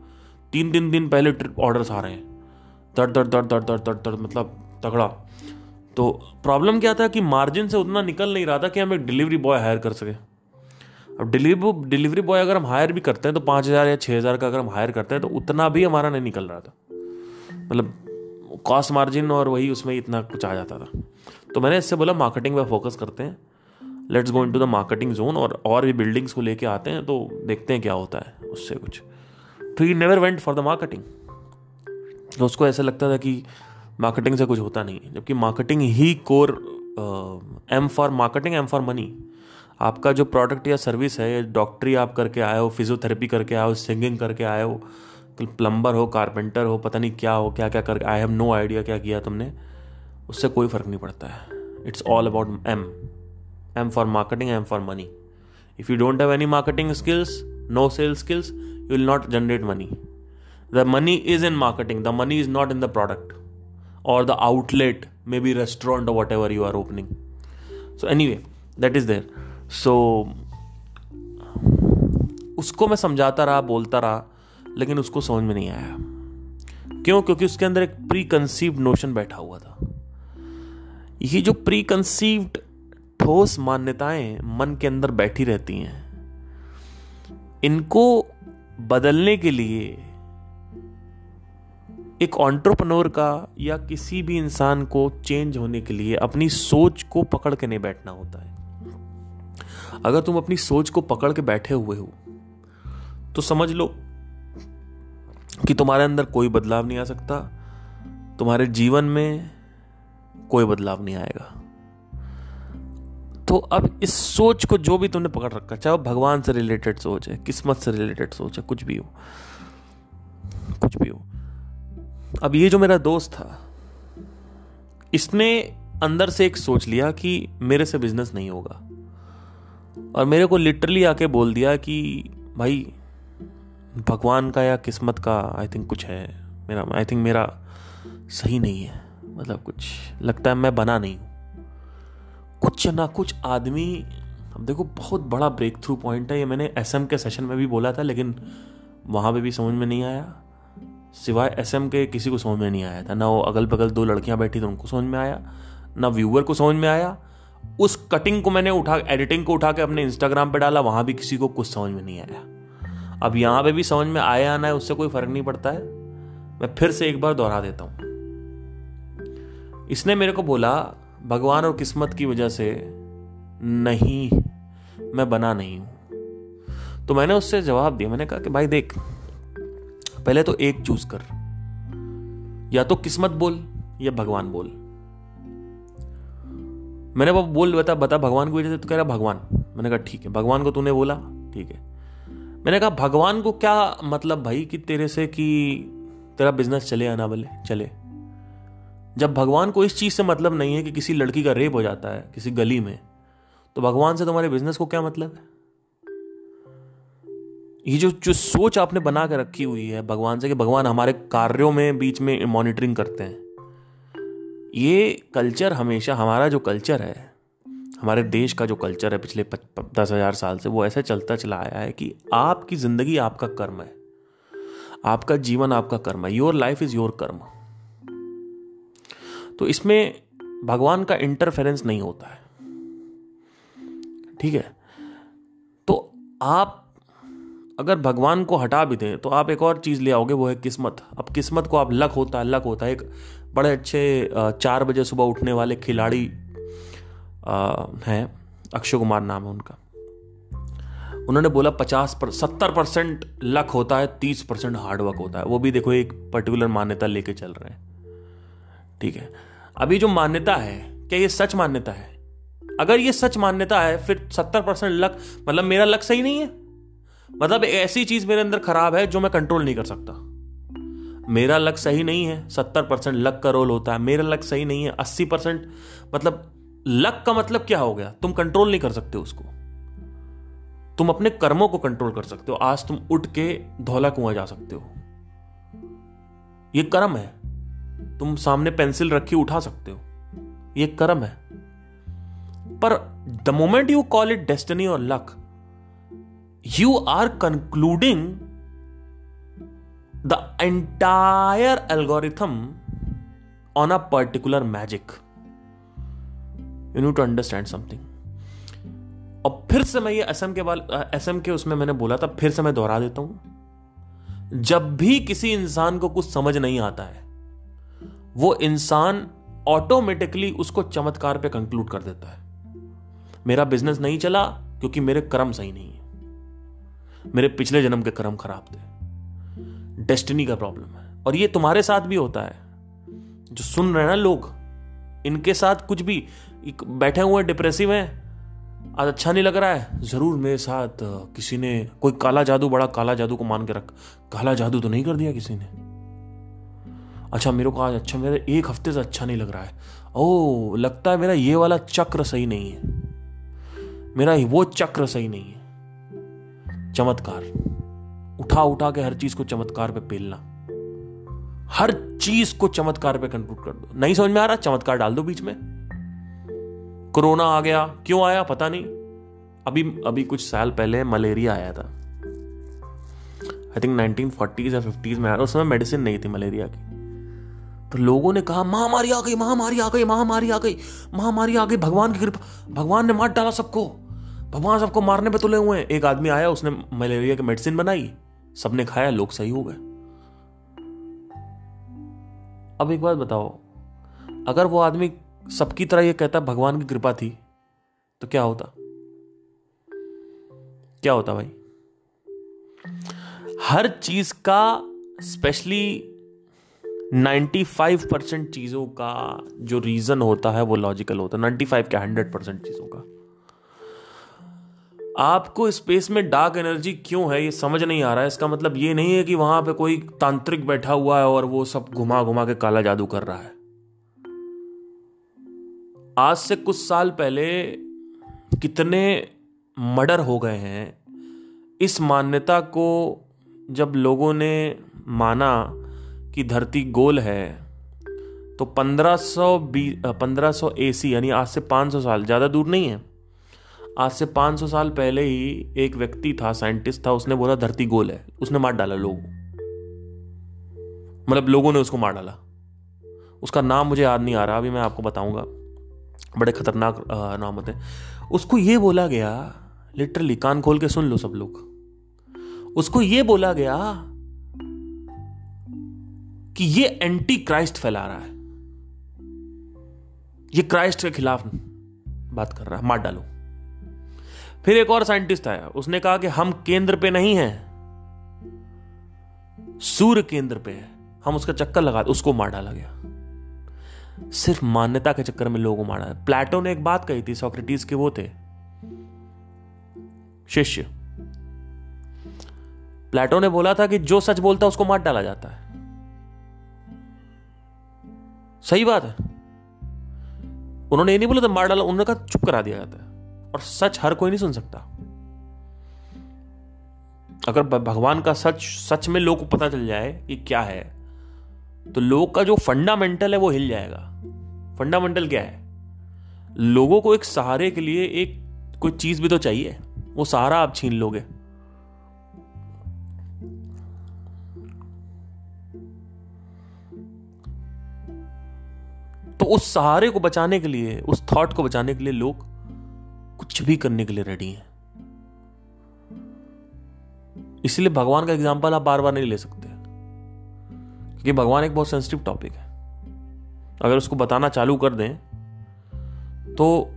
3 दिन पहले ऑर्डर्स आ रहे हैं, दर्द दर्द दर्द दर्द दर्द दर्द मतलब तगड़ा। तो प्रॉब्लम क्या था कि मार्जिन से उतना निकल नहीं रहा था कि हम एक डिलीवरी बॉय हायर कर सके। अब डिलीवरी बॉय अगर हम हायर भी करते हैं तो 5,000 या 6,000 का अगर हम हायर करते हैं तो उतना भी हमारा नहीं निकल रहा था। मतलब कॉस्ट मार्जिन और वही उसमें इतना कुछ आ जाता था। तो मैंने इससे बोला मार्केटिंग पे फोकस करते हैं, let's go into the marketing zone और भी बिल्डिंग्स को लेके आते हैं, तो देखते हैं क्या होता है उससे कुछ। तो he never went for the marketing. तो उसको ऐसा लगता था कि मार्केटिंग से कुछ होता नहीं है, जबकि मार्केटिंग ही core, M for marketing, M for money. आपका जो प्रोडक्ट या सर्विस है, या डॉक्टरी आप करके आए हो, फिजियोथेरेपी करके आए हो, सिंगिंग करके आए हो, प्लम्बर हो, कारपेंटर हो, पता नहीं क्या हो, क्या क्या करके, आई हैव नो आइडिया क्या किया तुमने, उससे कोई फ़र्क नहीं पड़ता है। It's all about M, M for marketing, M for money. If you don't have any marketing skills, no sales skills, you will not generate money. The money is in marketing. The money is not in the product or the outlet, maybe restaurant or whatever you are opening. So anyway, that is there. So उसको मैं समझाता रहा, बोलता रहा, लेकिन उसको समझ में नहीं आया। क्यों? क्योंकि उसके अंदर एक प्री कंसीव्ड नोशन बैठा हुआ था। ये जो प्री कंसीव्ड ठोस मान्यताएं मन के अंदर बैठी रहती हैं, इनको बदलने के लिए एक एंटरप्रेन्योर का या किसी भी इंसान को चेंज होने के लिए अपनी सोच को पकड़ के नहीं बैठना होता है। अगर तुम अपनी सोच को पकड़ के बैठे हुए हो तो समझ लो कि तुम्हारे अंदर कोई बदलाव नहीं आ सकता, तुम्हारे जीवन में कोई बदलाव नहीं आएगा। तो अब इस सोच को जो भी तुमने पकड़ रखा, चाहे वो भगवान से रिलेटेड सोच है, किस्मत से रिलेटेड सोच है, कुछ भी हो, कुछ भी हो। अब ये जो मेरा दोस्त था, इसने अंदर से एक सोच लिया कि मेरे से बिजनेस नहीं होगा, और मेरे को लिटरली आके बोल दिया कि भाई भगवान का या किस्मत का आई थिंक कुछ है, मेरा आई थिंक मेरा सही नहीं है, मतलब कुछ लगता है मैं बना नहीं हूँ, कुछ ना कुछ आदमी। अब देखो बहुत बड़ा ब्रेक थ्रू पॉइंट है ये, मैंने SM के सेशन में भी बोला था, लेकिन वहाँ पे भी समझ में नहीं आया, सिवाय SM के किसी को समझ में नहीं आया था। ना वो अगल बगल 2 लड़कियां बैठी तो उनको समझ में आया, ना व्यूअर को समझ में आया, उस कटिंग को मैंने उठा, एडिटिंग को उठा के अपने इंस्टाग्राम पे डाला, वहाँ भी किसी को कुछ समझ में नहीं आया। अब यहाँ पे भी समझ में आया आना है, उससे कोई फर्क नहीं पड़ता है। मैं फिर से एक बार दोहरा देता हूँ, इसने मेरे को बोला भगवान और किस्मत की वजह से नहीं, मैं बना नहीं हूँ। तो मैंने उससे जवाब दिया, मैंने कहा कि भाई देख, पहले तो एक चूज कर, या तो किस्मत बोल या भगवान बोल। मैंने वो बोल बता भगवान की वजह से, तो कह रहा भगवान। मैंने कहा ठीक है, भगवान को तूने बोला, ठीक है। मैंने कहा भगवान को क्या मतलब भाई कि तेरे से कि तेरा बिजनेस चले या ना चले। जब भगवान को इस चीज से मतलब नहीं है कि किसी लड़की का रेप हो जाता है किसी गली में, तो भगवान से तुम्हारे बिजनेस को क्या मतलब है। ये जो सोच आपने बना के रखी हुई है भगवान से कि भगवान हमारे कार्यों में बीच में मॉनिटरिंग करते हैं, ये कल्चर हमेशा, हमारा जो कल्चर है, हमारे देश का जो कल्चर है पिछले 10,000 साल से, वो ऐसे चलता चला आया है कि आपकी जिंदगी आपका कर्म है, आपका जीवन आपका कर्म है, योर लाइफ इज योर कर्म। तो इसमें भगवान का इंटरफेरेंस नहीं होता है, ठीक है। तो आप अगर भगवान को हटा भी दें तो आप एक और चीज़ ले आओगे, वो है किस्मत। अब किस्मत को आप लक होता है। एक बड़े अच्छे 4 बजे सुबह उठने वाले खिलाड़ी हैं, अक्षय कुमार नाम है उनका। उन्होंने बोला 70% लक होता है, 30% हार्डवर्क होता है। वो भी देखो एक पर्टिकुलर मान्यता लेके चल रहे हैं, ठीक है। अभी जो मान्यता है, क्या ये सच मान्यता है? अगर ये सच मान्यता है फिर 70% लक मतलब मेरा लक सही नहीं है, मतलब ऐसी चीज मेरे अंदर खराब है जो मैं कंट्रोल नहीं कर सकता। मेरा लक सही नहीं है, 70% लक का रोल होता है, मेरा लक सही नहीं है। 80% मतलब लक का मतलब क्या हो गया? तुम कंट्रोल नहीं कर सकते उसको, तुम अपने कर्मों को कंट्रोल कर सकते हो। आज तुम उठ के धौला कुआं जा सकते हो, यह कर्म है। तुम सामने पेंसिल रखी उठा सकते हो, यह कर्म है। पर the moment you call it destiny और luck, you are concluding the entire algorithm on a particular magic. You need to understand something. और फिर से मैं ये SM के उसमें मैंने बोला था, फिर से मैं दोहरा देता हूं। जब भी किसी इंसान को कुछ समझ नहीं आता है, वो इंसान ऑटोमेटिकली उसको चमत्कार पे कंक्लूड कर देता है। मेरा बिजनेस नहीं चला क्योंकि मेरे कर्म सही नहीं है, मेरे पिछले जन्म के कर्म खराब थे, डेस्टिनी का प्रॉब्लम है। और ये तुम्हारे साथ भी होता है, जो सुन रहे हैं ना लोग, इनके साथ कुछ भी बैठे हुए डिप्रेसिव हैं, आज अच्छा नहीं लग रहा है, जरूर मेरे साथ किसी ने कोई काला जादू, बड़ा काला जादू को मान के रख, काला जादू तो नहीं कर दिया किसी ने। अच्छा मेरे को आज अच्छा, मेरे 1 हफ्ते से अच्छा नहीं लग रहा है, ओ लगता है मेरा ये वाला चक्र सही नहीं है, मेरा वो चक्र सही नहीं है। चमत्कार उठा के हर चीज को चमत्कार पे पेलना, हर चीज को चमत्कार पे कंप्यूट कर दो। नहीं समझ में आ रहा, चमत्कार डाल दो बीच में। कोरोना आ गया, क्यों आया पता नहीं। अभी कुछ साल पहले मलेरिया आया था, आई थिंक 1940s या 50s में आया था। उस समय मेडिसिन नहीं थी मलेरिया की, तो लोगों ने कहा महामारी आ गई, भगवान की कृपा, भगवान ने मार डाला सबको, भगवान सबको मारने पे तुले हुए हैं। एक आदमी आया, उसने मलेरिया की मेडिसिन बनाई, सबने खाया, लोग सही हो गए। अब एक बात बताओ, अगर वो आदमी सबकी तरह ये कहता भगवान की कृपा थी, तो क्या होता भाई। हर चीज का, स्पेशली 95% चीजों का जो रीजन होता है वो लॉजिकल होता है, 95 क्या 100% चीजों का। आपको स्पेस में डार्क एनर्जी क्यों है ये समझ नहीं आ रहा है, इसका मतलब ये नहीं है कि वहां पे कोई तांत्रिक बैठा हुआ है और वो सब घुमा घुमा के काला जादू कर रहा है। आज से कुछ साल पहले कितने मर्डर हो गए हैं, इस मान्यता को जब लोगों ने माना कि धरती गोल है, तो 1500 AC यानी आज से 500 साल ज़्यादा दूर नहीं है, आज से 500 साल पहले ही एक व्यक्ति था, साइंटिस्ट था, उसने बोला धरती गोल है। उसने मार डाला लोगों ने उसको मार डाला। उसका नाम मुझे याद नहीं आ रहा, अभी मैं आपको बताऊंगा। बड़े खतरनाक नाम होते हैं। उसको ये बोला गया, लिटरली कान खोल के सुन लो सब लोग, उसको ये बोला गया कि ये एंटी क्राइस्ट फैला रहा है, ये क्राइस्ट के खिलाफ बात कर रहा है, मार डालो। फिर एक और साइंटिस्ट आया, उसने कहा कि हम केंद्र पे नहीं हैं, सूर्य केंद्र पे है, हम उसका चक्कर लगा, उसको मार डाला गया। सिर्फ मान्यता के चक्कर में लोगों को मारा है। प्लेटो ने एक बात कही थी, सोक्रेटिस के वो थे शिष्य, प्लेटो ने बोला था कि जो सच बोलता है उसको मार डाला जाता है। सही बात है, उन्होंने ये नहीं बोला था मार डाला, उन्होंने कहा चुप करा दिया जाता है। और सच हर कोई नहीं सुन सकता। अगर भगवान का सच सच में लोगों को पता चल जाए कि क्या है, तो लोग का जो फंडामेंटल है वो हिल जाएगा। फंडामेंटल क्या है? लोगों को एक सहारे के लिए एक कोई चीज भी तो चाहिए, वो सहारा आप छीन लोगे। तो उस सहारे को बचाने के लिए, उस थॉट को बचाने के लिए लोग कुछ भी करने के लिए रेडी हैं। इसलिए भगवान का एग्जाम्पल आप बार बार नहीं ले सकते, क्योंकि भगवान एक बहुत सेंसिटिव टॉपिक है। अगर उसको बताना चालू कर दें तो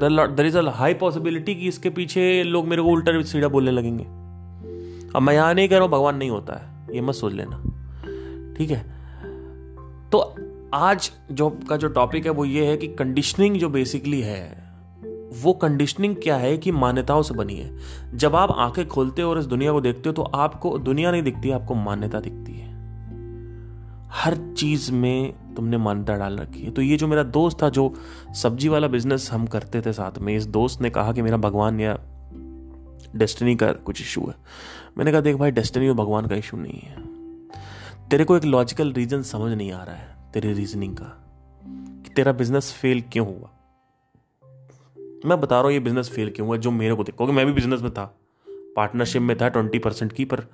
there is a high possibility कि इसके पीछे लोग मेरे को उल्टा सीधा बोलने लगेंगे। अब मैं यहां नहीं कह रहा हूं भगवान नहीं होता है, ये मत सोच लेना, ठीक है। तो आज जो का जो टॉपिक है वो ये है कि कंडीशनिंग जो बेसिकली है, वो कंडीशनिंग क्या है कि मान्यताओं से बनी है। जब आप आंखें खोलते हो और इस दुनिया को देखते हो तो आपको दुनिया नहीं दिखती, आपको मान्यता दिखती है। हर चीज में तुमने मान्यता डाल रखी है। तो ये जो मेरा दोस्त था, जो सब्जी वाला बिजनेस हम करते थे साथ में, इस दोस्त ने कहा कि मेरा भगवान या डेस्टिनी का कुछ इशू है। मैंने कहा देख भाई, डेस्टिनी और भगवान का इशू नहीं है, तेरे को एक लॉजिकल रीजन समझ नहीं आ रहा है तेरी रीजनिंग का कि तेरा बिजनेस फेल क्यों हुआ। मैं बता रहा हूँ ये बिजनेस फेल क्यों हुआ, जो मेरे को देखो, मैं भी बिजनेस में था, पार्टनरशिप में था 20% की, पर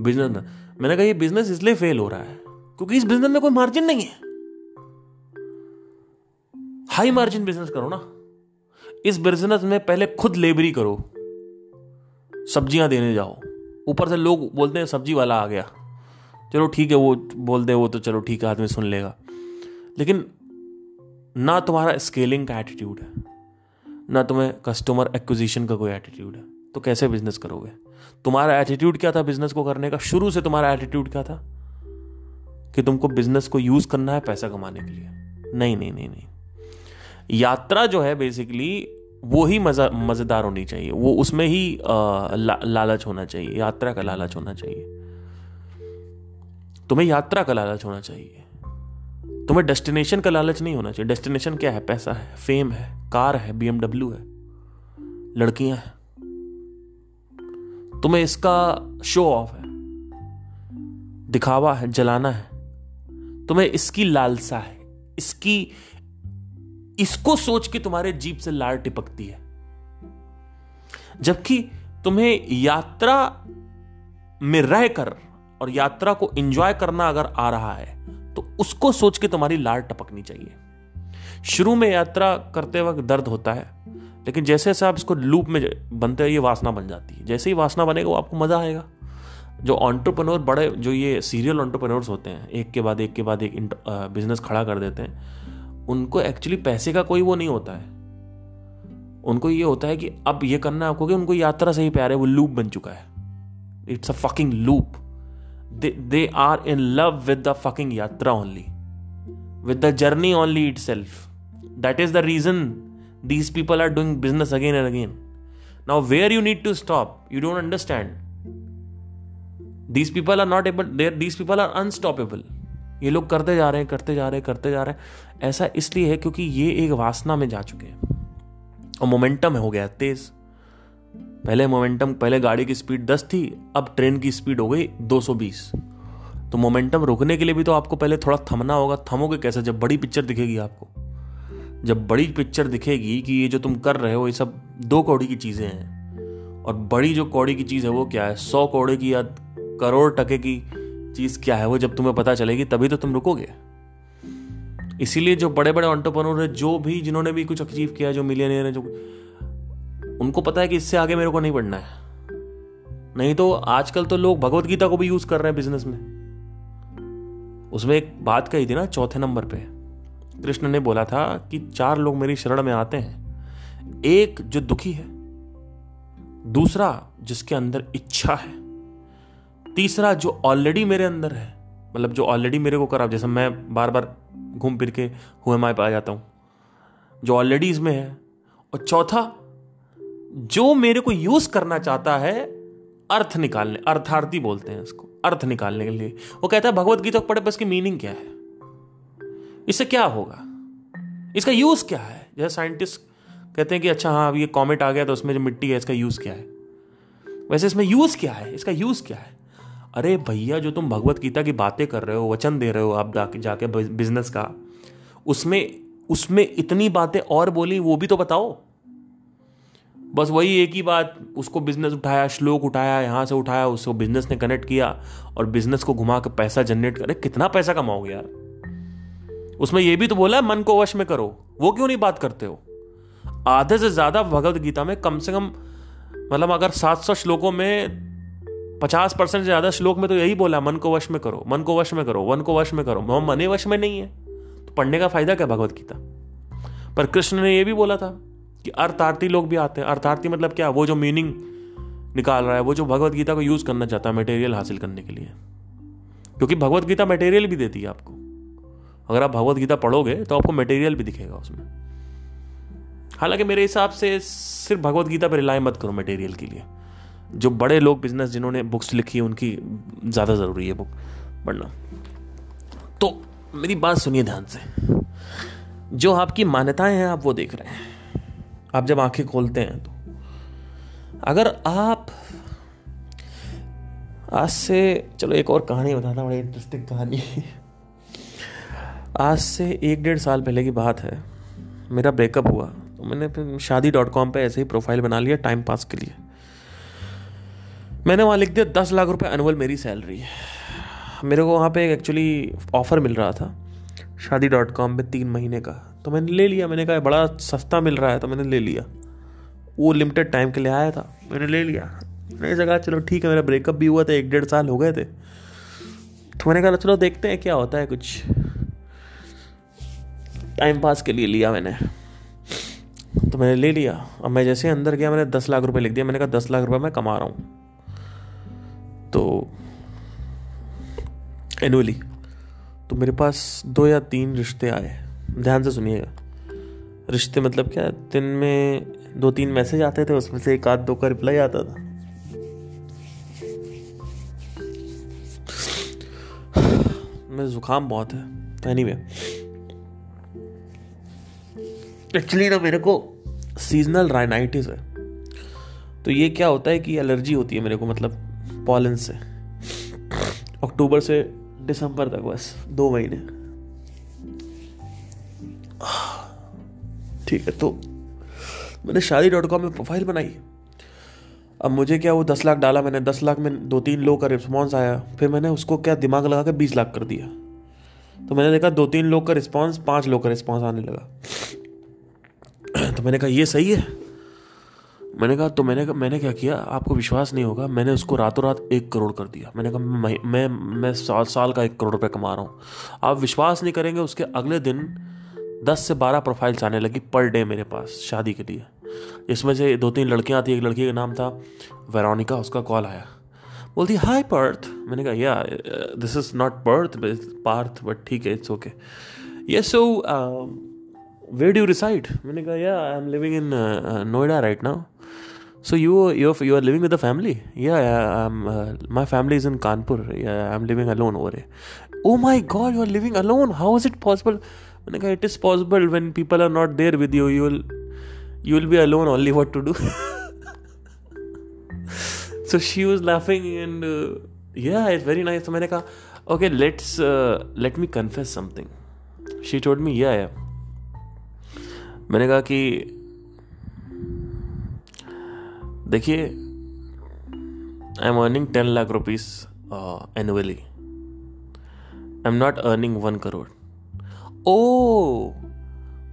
बिजनेस ना। मैंने कहा ये बिजनेस इसलिए फेल हो रहा है क्योंकि इस बिजनेस में कोई मार्जिन नहीं है। हाई मार्जिन बिजनेस करो ना। इस बिजनेस में पहले खुद लेबरी करो, सब्जियां देने जाओ, ऊपर से लोग बोलते हैं सब्जी वाला आ गया, चलो ठीक है, वो बोलते हैं वो तो चलो ठीक है, आदमी सुन लेगा। लेकिन ना तुम्हारा स्केलिंग का एटीट्यूड है, ना तुम्हें कस्टमर एक्विजिशन का कोई एटीट्यूड है, तो कैसे बिजनेस करोगे? तुम्हारा एटीट्यूड क्या था बिजनेस को करने का? शुरू से तुम्हारा एटीट्यूड क्या था कि तुमको बिजनेस को यूज करना है पैसा कमाने के लिए? नहीं नहीं नहीं नहीं, यात्रा जो है बेसिकली वो ही मजेदार होनी चाहिए, वो उसमें ही लालच होना चाहिए, यात्रा का लालच होना चाहिए। तुम्हें यात्रा का लालच होना चाहिए, तुम्हें डेस्टिनेशन का लालच नहीं होना चाहिए। डेस्टिनेशन क्या है? पैसा है, फेम है, कार है, BMW है, लड़कियां हैं। तुम्हें इसका शो ऑफ है, दिखावा है, जलाना है, तुम्हें इसकी लालसा है, इसकी इसको सोच के तुम्हारे जीभ से लार टिपकती है। जबकि तुम्हें यात्रा में रहकर और यात्रा को एंजॉय करना अगर आ रहा है तो उसको सोच के तुम्हारी लार टपकनी चाहिए। शुरू में यात्रा करते वक्त दर्द होता है, लेकिन जैसे जैसे आप इसको लूप में बनते हैं, ये वासना बन जाती है। जैसे ही वासना बनेगा वो आपको मजा आएगा। जो एंटरप्रेन्योर बड़े, जो ये सीरियल एंटरप्रेन्योर्स होते हैं, एक के बाद एक बिजनेस खड़ा कर देते हैं, उनको एक्चुअली पैसे का कोई वो नहीं होता है। उनको ये होता है कि अब ये करना है आपको, कि उनको यात्रा से ही प्यार है, वो लूप बन चुका है। It's a fucking loop, they are in love with the fucking यात्रा only, with the journey only itself. That is the reason these people are doing business again and again. Now where you need to stop, you don't understand. These people are not able, these people are unstoppable. ये लोग करते जा रहे हैं। ऐसा इसलिए है क्योंकि ये एक वासना में जा चुके हैं और मोमेंटम हो गया तेज। पहले गाड़ी की स्पीड 10 थी, अब ट्रेन की स्पीड हो गई 220। तो मोमेंटम रोकने के लिए भी तो आपको पहले थोड़ा थमना होगा। थमोगे कैसे जब बड़ी पिक्चर दिखेगी आपको? जब बड़ी पिक्चर दिखेगी कि ये जो तुम कर रहे हो ये सब 2 कौड़ी की चीज़ें हैं, और बड़ी जो कौड़ी की चीज़ है वो क्या है? 100 कौड़े की या करोड़ टके की चीज क्या है वो जब तुम्हें पता चलेगी तभी तो तुम रुकोगे। इसीलिए जो बड़े बड़े एंटरप्रेन्योर हैं, जो भी जिन्होंने भी कुछ अचीव किया, जो मिलियनियर हैं, जो उनको पता है कि इससे आगे मेरे को नहीं बढ़ना है। नहीं तो आजकल तो लोग भगवत गीता को भी यूज कर रहे हैं बिजनेस में। उसमें एक बात कही थी ना, चौथे नंबर पे कृष्ण ने बोला था कि चार लोग मेरी शरण में आते हैं, एक जो दुखी है, दूसरा जिसके अंदर इच्छा है, तीसरा जो ऑलरेडी मेरे अंदर है, मतलब जो ऑलरेडी मेरे को करा, जैसे मैं बार बार घूम फिर के हुए माए पे आ जाता हूं, जो ऑलरेडी इसमें है, और चौथा जो मेरे को यूज करना चाहता है अर्थ निकालने, अर्थार्थी बोलते हैं इसको, अर्थ निकालने के लिए। वो कहता है भगवत गीता पढ़े पर इसकी मीनिंग क्या है, इससे क्या होगा, इसका यूज क्या है। जैसे साइंटिस्ट कहते हैं कि अच्छा हाँ ये कॉमेट आ गया तो उसमें जो मिट्टी है इसका यूज क्या है, वैसे इसमें यूज क्या है, इसका यूज क्या है। अरे भैया जो तुम भगवत गीता की बातें कर रहे हो, वचन दे रहे हो आप जाके बिजनेस का, उसमें इतनी बातें और बोली वो भी तो बताओ। बस वही एक ही बात, उसको बिजनेस उठाया, श्लोक उठाया, यहाँ से उठाया, उसको बिजनेस ने कनेक्ट किया और बिजनेस को घुमा के पैसा जनरेट करे। कितना पैसा कमाओगे यार। उसमें यह भी तो बोला मन को वश में करो, वो क्यों नहीं बात करते हो। आधे से ज्यादा भगवत गीता में कम से कम, मतलब अगर 700 श्लोकों में 50% से ज्यादा श्लोक में तो यही बोला मन को वश में करो, मन को वश में करो, मन को वश में करो। वो मन वश में नहीं है तो पढ़ने का फायदा क्या भगवत गीता। पर कृष्ण ने यह भी बोला था कि अर्थार्थी लोग भी आते हैं। अर्थार्थी मतलब क्या, वो जो मीनिंग निकाल रहा है, वो जो भगवत गीता को यूज करना चाहता है मटेरियल हासिल करने के लिए, क्योंकि भगवत गीता मटेरियल भी देती है आपको। अगर आप भगवत गीता पढ़ोगे तो आपको मटेरियल भी दिखेगा उसमें। हालांकि मेरे हिसाब से सिर्फ भगवत गीता पर रिलाय मत करो मटेरियल के लिए। जो बड़े लोग बिजनेस जिन्होंने बुक्स लिखी है उनकी ज़्यादा ज़रूरी है बुक पढ़ना। तो मेरी बात सुनिए ध्यान से, जो आपकी मान्यताएं हैं आप वो देख रहे हैं। आप जब आंखें खोलते हैं तो अगर आप आज से, चलो एक और कहानी बताता हूँ, बड़ी इंटरेस्टिंग कहानी। आज से 1-1.5 साल पहले की बात है, मेरा ब्रेकअप हुआ तो मैंने फिर shaadi.com पे ऐसे ही प्रोफाइल बना लिया टाइम पास के लिए। मैंने वहाँ लिख दिया 10 लाख रुपए एनुअल मेरी सैलरी है। मेरे को वहाँ पे एक्चुअली ऑफ़र मिल रहा था shaadi.com पे 3 महीने का, तो मैंने ले लिया। मैंने कहा बड़ा सस्ता मिल रहा है तो मैंने ले लिया। वो लिमिटेड टाइम के लिए आया था, मैंने ले लिया। मैंने कहा चलो ठीक है, मेरा ब्रेकअप भी हुआ था, 1-1.5 साल हो गए थे, तो मैंने कहा चलो देखते हैं क्या होता है, कुछ टाइम पास के लिए लिया मैंने, तो मैंने ले लिया। अब मैं जैसे अंदर गया मैंने 10 लाख रुपये लिख दिया। मैंने कहा 10 लाख रुपये मैं कमा रहा हूँ तो एनुअली। तो मेरे पास 2 या 3 रिश्ते आए। ध्यान से सुनिएगा, रिश्ते मतलब क्या, दिन में 2-3 मैसेज आते थे, उसमें से 1-2 का रिप्लाई आता था। मैं जुकाम बहुत है। एनीवे एक्चुअली ना मेरे को सीजनल राइनाइटिस है, तो ये क्या होता है कि एलर्जी होती है मेरे को, मतलब पॉलन से। अक्टूबर से दिसंबर तक, बस 2 महीने, ठीक है। तो मैंने shaadi.com में प्रोफाइल बनाई। अब मुझे क्या, वो 10 लाख डाला मैंने, 10 लाख में 2-3 लोग का रिस्पॉन्स आया। फिर मैंने उसको क्या दिमाग लगा के 20 लाख कर दिया। तो मैंने देखा 2-3 लोग का रिस्पॉन्स, 5 लोग का रिस्पॉन्स आने लगा। तो मैंने कहा ये सही है। मैंने कहा तो मैंने क्या किया, आपको विश्वास नहीं होगा, मैंने उसको रातों रात 1 करोड़ कर दिया। मैंने कहा मैं साल का 1 करोड़ रुपये कमा रहा हूँ। आप विश्वास नहीं करेंगे, उसके अगले दिन 10 से 12 प्रोफाइल्स आने लगी पर डे मेरे पास शादी के लिए। इसमें से 2-3 लड़कियां आती। एक लड़की का नाम था वेरोनिका, उसका कॉल आया, बोलती हाय पार्थ। मैंने कहा yeah this is not Parth Parth, but ठीक है, इट्स ओके। ये so where do you reside? मैंने कहा yeah I am living in Noida right now. So you are living with the family? Yeah my family is in Kanpur, I am living alone over here. Oh my God, you are living alone, how is it possible? मैंने कहा it is possible when people are not there with you, you will be alone only, what to do. So she was laughing and yeah it's very nice. तो मैंने कहा okay let me confess something. She told me yeah. मैंने कहा कि देखिए I am earning 10 lakh rupees annually, I am not earning 1 crore. Oh,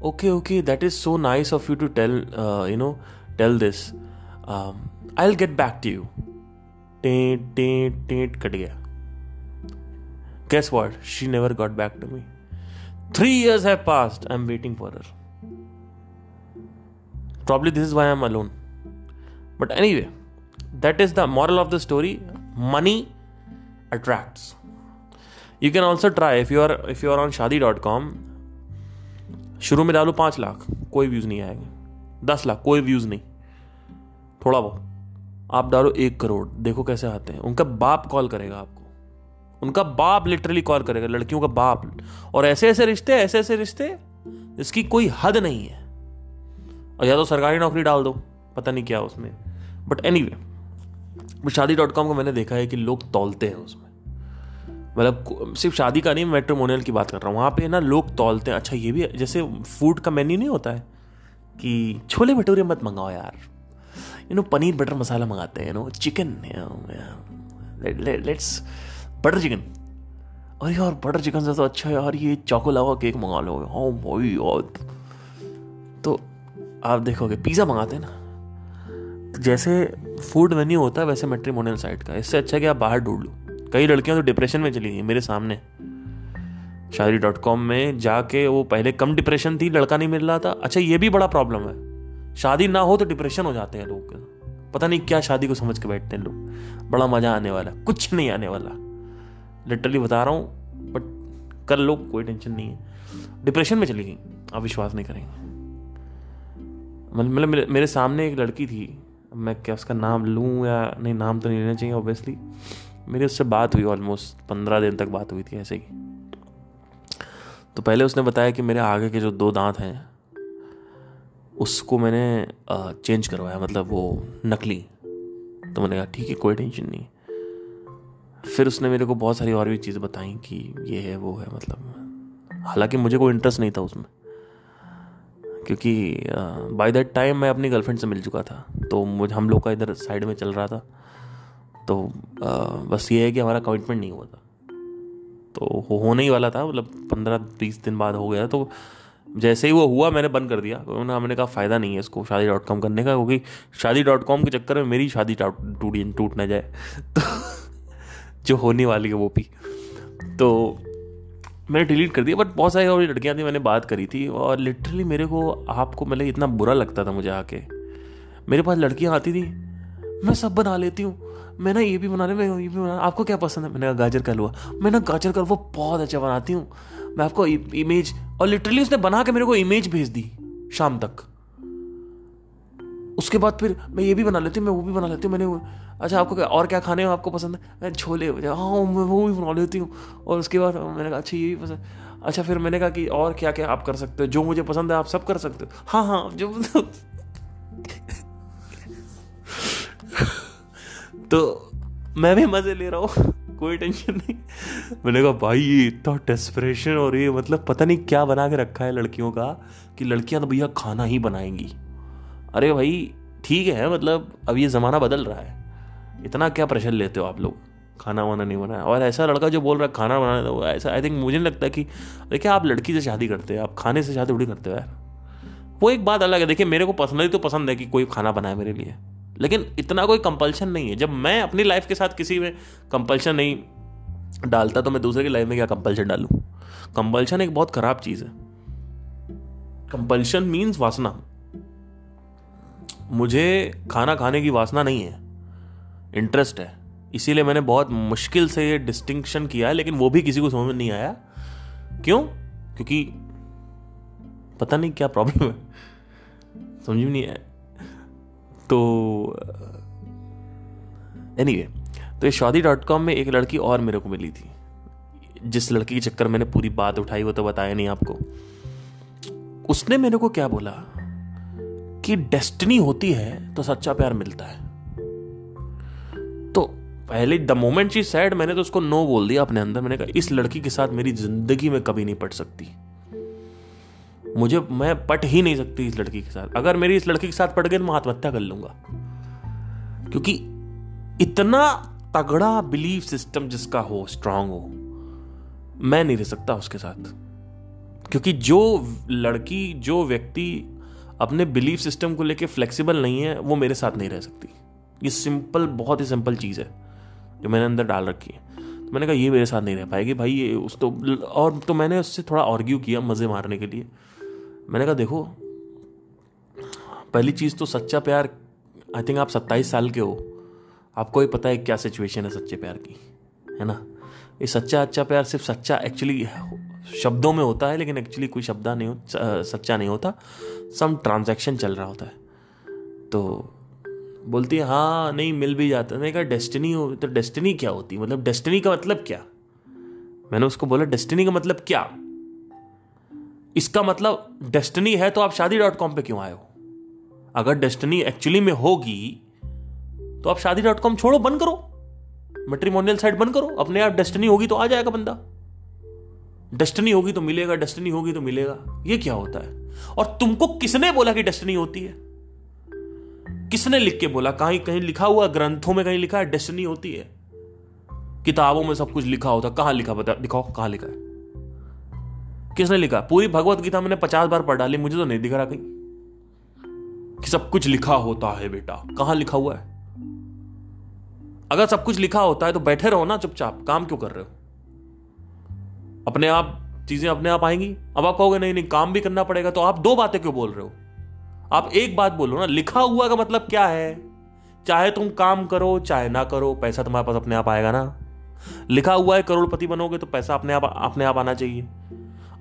okay, that is so nice of you to tell this. I'll get back to you. Tet cut gaya. Guess what? She never got back to me. 3 years have passed. I'm waiting for her. Probably this is why I'm alone. But anyway, that is the moral of the story. Money attracts. You can also try if you are on Shadi.com. शुरू में डालो 5 लाख, कोई views नहीं आएंगे. 10 लाख, कोई views नहीं. थोड़ा बहुत आप डालो 1 करोड़, देखो कैसे आते हैं. उनका बाप कॉल करेगा आपको. उनका बाप लिटरली कॉल करेगा, लड़कियों का बाप. और ऐसे ऐसे रिश्ते इसकी कोई हद नहीं है. और या तो सरकारी नौकरी डाल दो, पता नहीं क्या उसमें. बट एनीवे, शादी.com को मैंने देखा है कि लोग तौलते हैं उसमें. मतलब सिर्फ शादी का नहीं, मैट्रिमोनियल की बात कर रहा हूँ. वहाँ पे ना लोग तौलते हैं. अच्छा, ये भी जैसे फूड का मेन्यू नहीं होता है कि छोले भटूरे मत मंगाओ यार, पनीर बटर मसाला मंगाते हैं, चिकन, लेट्स बटर चिकन. अरे यार, बटर चिकन से तो अच्छा यार ये चॉको लावा केक मंगा लो. ओ भाई यार, तो आप देखोगे पिज़्ज़ा मंगाते हैं ना, तो जैसे फूड मेन्यू होता है वैसे मैट्रिमोनियल साइट का. इससे अच्छा कि आप बाहर ढूंढ लो. कई लड़कियां तो डिप्रेशन में चली गई मेरे सामने. शादी.com में जाके वो पहले कम डिप्रेशन थी, लड़का नहीं मिल रहा था. अच्छा, ये भी बड़ा प्रॉब्लम है, शादी ना हो तो डिप्रेशन हो जाते हैं लोग. पता नहीं क्या शादी को समझ के बैठते हैं लोग. बड़ा मजा आने वाला, कुछ नहीं आने वाला, लिटरली बता रहा हूँ. बट कर लो, कोई टेंशन नहीं है. डिप्रेशन में चली गई, आप विश्वास नहीं करेंगे. मतलब मेरे सामने एक लड़की थी, मैं क्या उसका नाम लूँ या नहीं, नाम तो नहीं लेना चाहिए ऑब्वियसली. मेरी उससे बात हुई, ऑलमोस्ट 15 दिन तक बात हुई थी ऐसे ही. तो पहले उसने बताया कि मेरे आगे के जो 2 दांत हैं उसको मैंने चेंज करवाया, मतलब वो नकली. तो मैंने कहा ठीक है, कोई टेंशन नहीं. फिर उसने मेरे को बहुत सारी और भी चीज़ें बताई कि ये है वो है, मतलब हालांकि मुझे कोई इंटरेस्ट नहीं था उसमें, क्योंकि बाय दैट टाइम मैं अपनी गर्लफ्रेंड से मिल चुका था. तो हम लोग का इधर साइड में चल रहा था. तो बस ये है कि हमारा कमिटमेंट नहीं हुआ था. तो होने ही वाला था, मतलब 15-20 दिन बाद हो गया. तो जैसे ही वो हुआ मैंने बंद कर दिया. हमने कहा फ़ायदा नहीं है इसको शादी.com करने का, क्योंकि शादी.com के चक्कर में मेरी शादी टूट ना जाए. तो जो होने वाली है वो भी, तो मैंने डिलीट कर दिया. बट बहुत सारी और लड़कियाँ थी, मैंने बात करी थी. और लिटरली मेरे को आपको मतलब इतना बुरा लगता था मुझे. आके मेरे पास लड़कियाँ आती थी, मैं सब बना लेती हूँ, मैं ना ये भी बना रही, मैं ये भी बना, आपको क्या पसंद है? मैंने कहा गाजर का हलवा. मैं ना गाजर का हलवा बहुत अच्छा बनाती हूँ, मैं आपको इमेज. और लिटरली उसने बना के मेरे को इमेज भेज दी शाम तक. उसके बाद फिर मैं ये भी बना लेती हूँ, मैं वो भी बना लेती हूँ. मैंने अच्छा आपको और क्या खाने हो, आपको पसंद है? मैं छोले, हाँ मैं वो भी बना लेती हूँ. और उसके बाद मैंने कहा अच्छा ये भी पसंद. अच्छा फिर मैंने कहा कि और क्या क्या आप कर सकते हो, जो मुझे पसंद है आप सब कर सकते हो. हाँ जो. तो मैं भी मज़े ले रहा हूँ, कोई टेंशन नहीं. मैंने कहा भाई ये इतना डेस्परेशन और ये मतलब पता नहीं क्या बना के रखा है लड़कियों का, कि लड़कियां तो भैया खाना ही बनाएंगी. अरे भाई ठीक है, मतलब अब ये ज़माना बदल रहा है, इतना क्या प्रेशर लेते हो आप लोग. खाना वाना नहीं बनाया. और ऐसा लड़का जो बोल रहा है खाना बनाना, तो ऐसा आई थिंक मुझे नहीं लगता कि देखिए आप लड़की से शादी करते हो, आप खाने से शादी थोड़ी करते हो यार. वो एक बात अलग है. देखिए मेरे को पर्सनली तो पसंद है कि कोई खाना बनाए मेरे लिए, लेकिन इतना कोई कंपल्शन नहीं है. जब मैं अपनी लाइफ के साथ किसी में कंपल्शन नहीं डालता तो मैं दूसरे की लाइफ में क्या कंपल्शन डालूं. कंपल्शन एक बहुत खराब चीज़ है. कंपल्शन मीन्स वासना. मुझे खाना खाने की वासना नहीं है, इंटरेस्ट है. इसीलिए मैंने बहुत मुश्किल से ये डिस्टिंक्शन किया है, लेकिन वो भी किसी को समझ में नहीं आया. क्यों? क्योंकि पता नहीं क्या प्रॉब्लम है, समझ में नहीं आया. तो एनीवे, तो ये शादी.com में एक लड़की और मेरे को मिली थी, जिस लड़की के चक्कर मैंने पूरी बात उठाई, वो तो बताया नहीं आपको. उसने मेरे को क्या बोला कि डेस्टिनी होती है तो सच्चा प्यार मिलता है. तो पहले द मोमेंट शी सेड, मैंने तो उसको नो बोल दिया अपने अंदर. मैंने कहा इस लड़की के साथ मेरी जिंदगी में कभी नहीं पट सकती, मैं पट ही नहीं सकती इस लड़की के साथ. अगर मेरी इस लड़की के साथ पट गई तो मैं आत्महत्या कर लूंगा. क्योंकि इतना तगड़ा बिलीफ सिस्टम जिसका हो, स्ट्रांग हो, मैं नहीं रह सकता उसके साथ. क्योंकि जो लड़की, जो व्यक्ति अपने बिलीफ सिस्टम को लेके फ्लेक्सिबल नहीं है, वो मेरे साथ नहीं रह सकती। ये सिंपल, बहुत ही सिंपल चीज़ है जो मैंने अंदर डाल रखी है। तो मैंने कहा ये मेरे साथ नहीं रह पाएगी भाई, ये उस तो। और तो मैंने उससे थोड़ा आर्ग्यू किया मज़े मारने के लिए। मैंने कहा देखो, पहली चीज़ तो सच्चा प्यार, आई थिंक आप 27 साल के हो, आपको ही पता है क्या सिचुएशन है सच्चे प्यार की, है ना। ये सच्चा प्यार सिर्फ सच्चा एक्चुअली शब्दों में होता है, लेकिन एक्चुअली कोई शब्दा नहीं हो, सच्चा नहीं होता, सम ट्रांजैक्शन चल रहा होता है। तो बोलती है हाँ नहीं मिल भी जाता है। मैंने कहा डेस्टिनी हो तो डेस्टिनी क्या होती, मतलब डेस्टिनी का मतलब क्या। मैंने उसको बोला डेस्टिनी का मतलब क्या, इसका मतलब डेस्टिनी है तो आप shaadi.com पे क्यों आए हो। अगर डेस्टिनी एक्चुअली में होगी तो आप shaadi.com छोड़ो, बंद करो, मैट्रिमोनियल साइट बंद करो, अपने आप डेस्टिनी होगी तो आ जाएगा बंदा, डेस्टिनी होगी तो मिलेगा, डेस्टिनी होगी तो मिलेगा। ये क्या होता है, और तुमको किसने बोला कि डेस्टिनी होती है, किसने लिख के बोला, कहीं लिखा हुआ, ग्रंथों में कहीं लिखा है डेस्टिनी होती है, किताबों में सब कुछ लिखा होता, कहां लिखा बता, दिखाओ कहां लिखा है, किसने लिखा। पूरी भगवत गीता मैंने 50 बार पढ़ डाली, मुझे तो नहीं दिख रहा कहीं कि सब कुछ लिखा होता है। बेटा कहां लिखा हुआ है, अगर सब कुछ लिखा होता है तो बैठे रहो ना चुपचाप, काम क्यों कर रहे हो, अपने आप चीजें अपने आप आएंगी। अब आप कहोगे नहीं काम भी करना पड़ेगा, तो आप दो बातें क्यों बोल रहे हो, आप एक बात बोलो ना। लिखा हुआ का मतलब क्या है, चाहे तुम काम करो चाहे ना करो, पैसा तुम्हारे पास अपने आप आएगा ना। लिखा हुआ है करोड़पति बनोगे तो पैसा अपने आप आना चाहिए।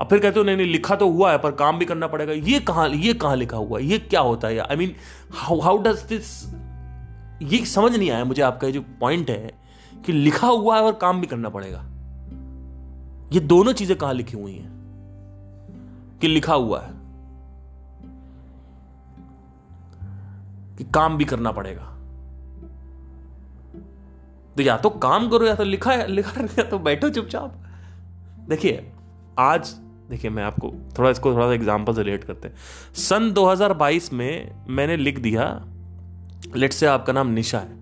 अब फिर कहते हो नहीं लिखा तो हुआ है पर काम भी करना पड़ेगा। ये कहां लिखा हुआ है, ये क्या होता है। I mean how does this, ये समझ नहीं आया मुझे आपका जो पॉइंट है कि लिखा हुआ है और काम भी करना पड़ेगा, ये दोनों चीजें कहां लिखी हुई हैं कि लिखा हुआ है कि काम भी करना पड़ेगा। तो या तो काम करो या तो लिखा तो बैठो चुपचाप। देखिए आज देखिए मैं आपको थोड़ा सा एग्जांपल से रिलेट करते हैं। सन 2022 में मैंने लिख दिया, लेट्स से आपका नाम निशा है,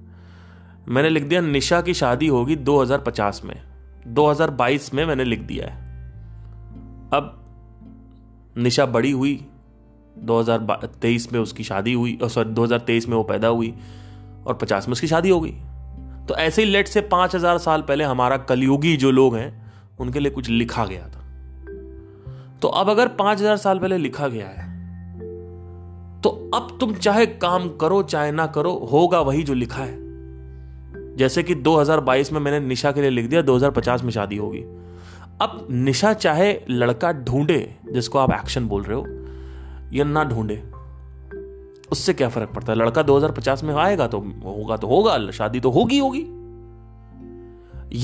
मैंने लिख दिया निशा की शादी होगी 2050 में, 2022 में मैंने लिख दिया है। अब निशा बड़ी हुई, 2023 में उसकी शादी हुई, सॉरी 2023 में वो पैदा हुई और 50 में उसकी शादी हो गई। तो ऐसे ही लेट से 5000 साल पहले हमारा कलयुगी जो लोग हैं उनके लिए कुछ लिखा गया था। तो अब अगर 5000 साल पहले लिखा गया है तो अब तुम चाहे काम करो चाहे ना करो, होगा वही जो लिखा है। जैसे कि 2022 में मैंने निशा के लिए लिख दिया 2050 में शादी होगी। अब निशा चाहे लड़का ढूंढे, जिसको आप एक्शन बोल रहे हो, या ना ढूंढे, उससे क्या फर्क पड़ता है। लड़का 2050 में आएगा तो होगा तो होगा, शादी तो होगी।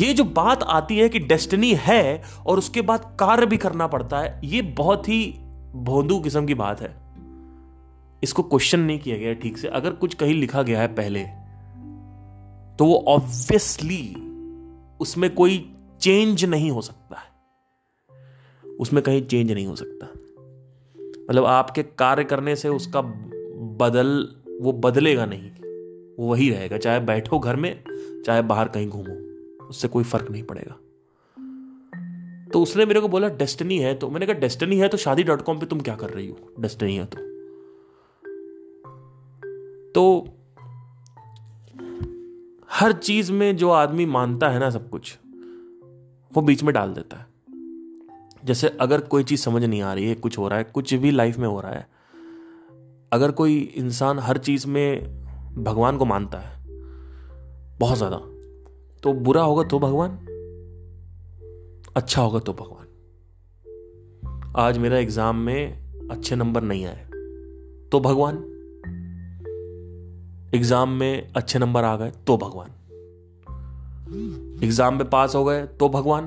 ये जो बात आती है कि डेस्टिनी है और उसके बाद कार्य भी करना पड़ता है, ये बहुत ही भोंदू किस्म की बात है। इसको क्वेश्चन नहीं किया गया ठीक से। अगर कुछ कहीं लिखा गया है पहले तो वो ऑब्वियसली उसमें कोई चेंज नहीं हो सकता है, उसमें कहीं चेंज नहीं हो सकता। मतलब आपके कार्य करने से उसका वो बदलेगा नहीं, वो वही रहेगा, चाहे बैठो घर में चाहे बाहर कहीं घूमो, उससे कोई फर्क नहीं पड़ेगा। तो उसने मेरे को बोला डेस्टिनी है, तो मैंने कहा डेस्टिनी है तो shaadi.com पे तुम क्या कर रही हो, डेस्टिनी है तो हर चीज में जो आदमी मानता है ना सब कुछ वो बीच में डाल देता है। जैसे अगर कोई चीज समझ नहीं आ रही है, कुछ हो रहा है, कुछ भी लाइफ में हो रहा है, अगर कोई इंसान हर चीज में भगवान को मानता है बहुत ज्यादा, तो बुरा होगा तो भगवान, अच्छा होगा तो भगवान। आज मेरा एग्जाम में अच्छे नंबर नहीं आए तो भगवान, एग्जाम में अच्छे नंबर आ गए तो भगवान, एग्जाम में पास हो गए तो भगवान,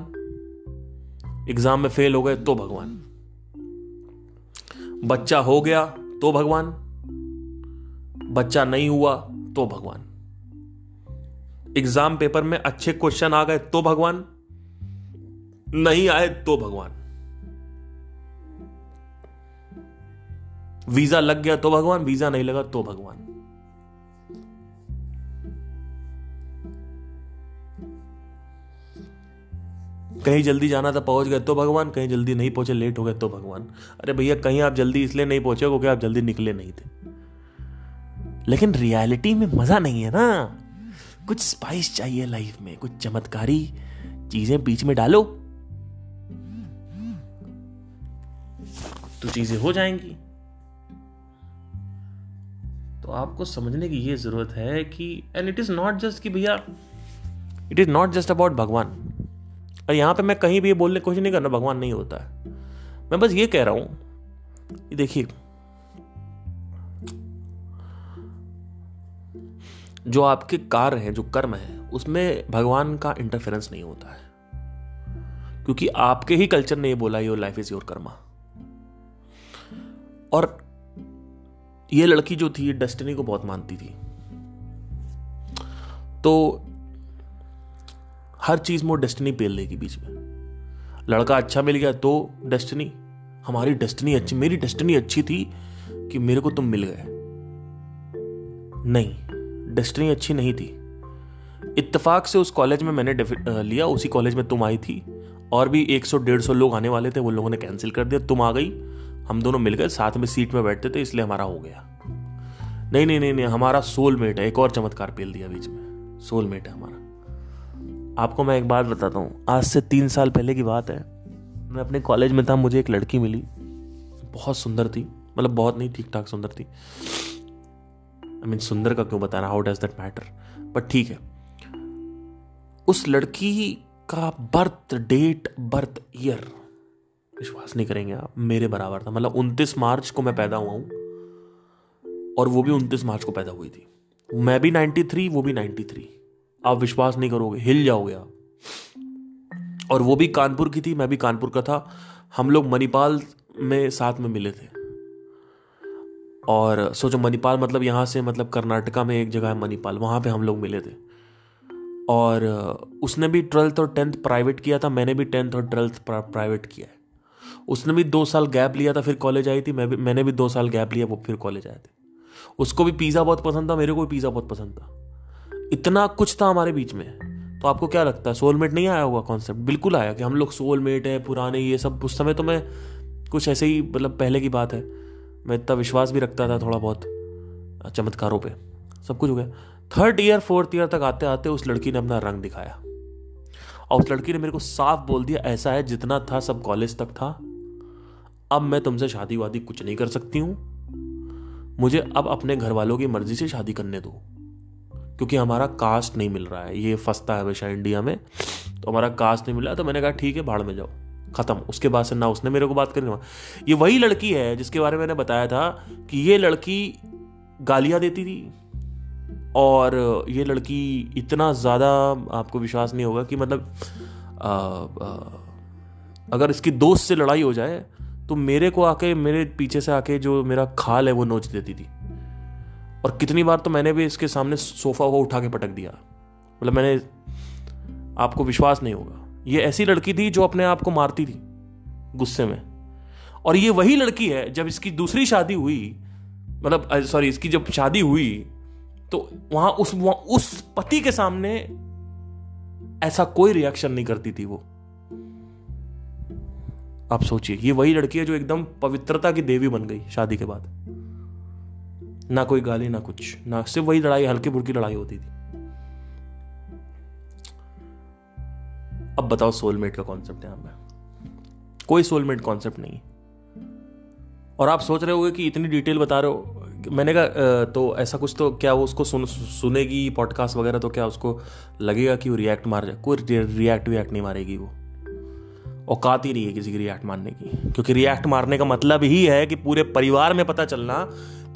एग्जाम में फेल हो गए तो भगवान, बच्चा हो गया तो भगवान, बच्चा नहीं हुआ तो भगवान, एग्जाम पेपर में अच्छे क्वेश्चन आ गए तो भगवान, नहीं आए तो भगवान, वीजा लग गया तो भगवान, वीजा नहीं लगा तो भगवान। कहीं जल्दी जाना था पहुंच गए तो भगवान, कहीं जल्दी नहीं पहुंचे लेट हो गए तो भगवान। अरे भैया कहीं आप जल्दी इसलिए नहीं पहुंचे क्योंकि आप जल्दी निकले नहीं थे। लेकिन रियलिटी में मजा नहीं है ना, कुछ स्पाइस चाहिए लाइफ में, कुछ चमत्कारी चीजें बीच में डालो तो चीजें हो जाएंगी। तो आपको समझने की ये जरूरत है कि and it is not just कि भैया it is not just about भगवान। और यहां पे मैं कहीं भी बोलने की कोशिश नहीं कर रहा भगवान नहीं होता है, मैं बस ये कह रहा हूं देखिए जो आपके कार्य हैं, जो कर्म है, उसमें भगवान का इंटरफेरेंस नहीं होता है, क्योंकि आपके ही कल्चर ने ये बोला your life is your karma. और ये लड़की जो थी डेस्टिनी को बहुत मानती थी, तो हर चीज में डेस्टिनी पेल देगी। बीच में लड़का अच्छा मिल गया तो डेस्टिनी, हमारी डेस्टिनी अच्छी, मेरी डेस्टिनी अच्छी थी कि मेरे को तुम मिल गए। नहीं, डेस्टिनी अच्छी नहीं थी। इत्तफाक से उस कॉलेज में मैंने लिया, उसी कॉलेज में तुम आई थी, और भी 100-150 लोग आने वाले थे, वो लोगों ने कैंसिल कर दिया, तुम आ गई, हम दोनों मिल गए, साथ में सीट में बैठते थे इसलिए हमारा हो गया। नहीं नहीं नहीं नहीं, हमारा सोलमेट है। एक और चमत्कार पेल दिया बीच में, सोलमेट है हमारा। आपको मैं एक बात बताता हूँ, आज से 3 साल पहले की बात है, मैं अपने कॉलेज में था, मुझे एक लड़की मिली, बहुत सुंदर थी, मतलब बहुत नहीं, ठीक ठाक सुंदर थी। सुंदर का क्यों बताना, how does that matter, but ठीक है। उस लड़की का बर्थ डेट, बर्थ ईयर विश्वास नहीं करेंगे आप, मेरे बराबर था। मतलब 29 मार्च को मैं पैदा हुआ हूं और वो भी 29 मार्च को पैदा हुई थी। मैं भी 93, वो भी 93। आप विश्वास नहीं करोगे, हिल जाओगे आप। और वो भी कानपुर की थी, मैं भी कानपुर का था। हम लोग मणिपाल में साथ में मिले थे। और सोचो मणिपाल मतलब यहाँ से, मतलब कर्नाटका में एक जगह है मणिपाल, वहाँ पे हम लोग मिले थे। और उसने भी 12th और 10th प्राइवेट किया था, मैंने भी 10th और 12th प्राइवेट किया है। उसने भी 2 साल गैप लिया था, फिर कॉलेज आई थी, मैंने भी 2 साल गैप लिया, वो फिर कॉलेज आए थे। उसको भी पिज़्ज़ा बहुत पसंद था, मेरे को भी पिज़्ज़ा बहुत पसंद था, इतना कुछ था हमारे बीच में। तो आपको क्या लगता है सोलमेट नहीं आया होगा कॉन्सेप्ट? बिल्कुल आया कि हम लोग सोलमेट है, पुराने ये सब। उस समय तो मैं कुछ ऐसे ही, मतलब पहले की बात है, मैं इतना विश्वास भी रखता था थोड़ा बहुत चमत्कारों पे, सब कुछ हो गया। 3rd ईयर 4th ईयर तक आते आते उस लड़की ने अपना रंग दिखाया, और उस लड़की ने मेरे को साफ बोल दिया, ऐसा है जितना था सब कॉलेज तक था, अब मैं तुमसे शादी वादी कुछ नहीं कर सकती हूँ, मुझे अब अपने घर वालों की मर्जी से शादी करने दो, क्योंकि हमारा कास्ट नहीं मिल रहा है। ये फंसता है हमेशा इंडिया में, तो हमारा कास्ट नहीं मिल रहा। तो मैंने कहा ठीक है, भाड़ में जाओ, खत्म। उसके बाद से ना उसने मेरे को बात करनी। ये वही लड़की है जिसके बारे में मैंने बताया था कि ये लड़की गालियां देती थी, और ये लड़की इतना ज़्यादा, आपको विश्वास नहीं होगा कि मतलब अगर इसकी दोस्त से लड़ाई हो जाए तो मेरे को आके, मेरे पीछे से आके जो मेरा खाल है वो नोच देती थी। और कितनी बार तो मैंने भी इसके सामने सोफा को उठा के पटक दिया, मतलब मैंने, आपको विश्वास नहीं होगा। ये ऐसी लड़की थी जो अपने आप को मारती थी गुस्से में। और ये वही लड़की है, जब इसकी दूसरी शादी हुई, मतलब सॉरी इसकी जब शादी हुई तो वहां उस पति के सामने ऐसा कोई रिएक्शन नहीं करती थी वो। आप सोचिए, ये वही लड़की है जो एकदम पवित्रता की देवी बन गई शादी के बाद। ना कोई गाली ना कुछ, ना सिर्फ वही लड़ाई, हल्की फुल्की लड़ाई होती थी। अब बताओ सोलमेट का कॉन्सेप्ट है यहाँ पे? कोई सोलमेट कॉन्सेप्ट नहीं। और आप सोच रहे होगे कि इतनी डिटेल बता रहे हो, मैंने कहा तो ऐसा कुछ, तो क्या वो उसको सुनेगी पॉडकास्ट वगैरह, तो क्या उसको लगेगा कि वो रिएक्ट मार जाए? कोई रिएक्ट नहीं मारेगी वो, औकात ही नहीं है किसी की रिएक्ट मारने की, क्योंकि रिएक्ट मारने का मतलब ही है कि पूरे परिवार में पता चलना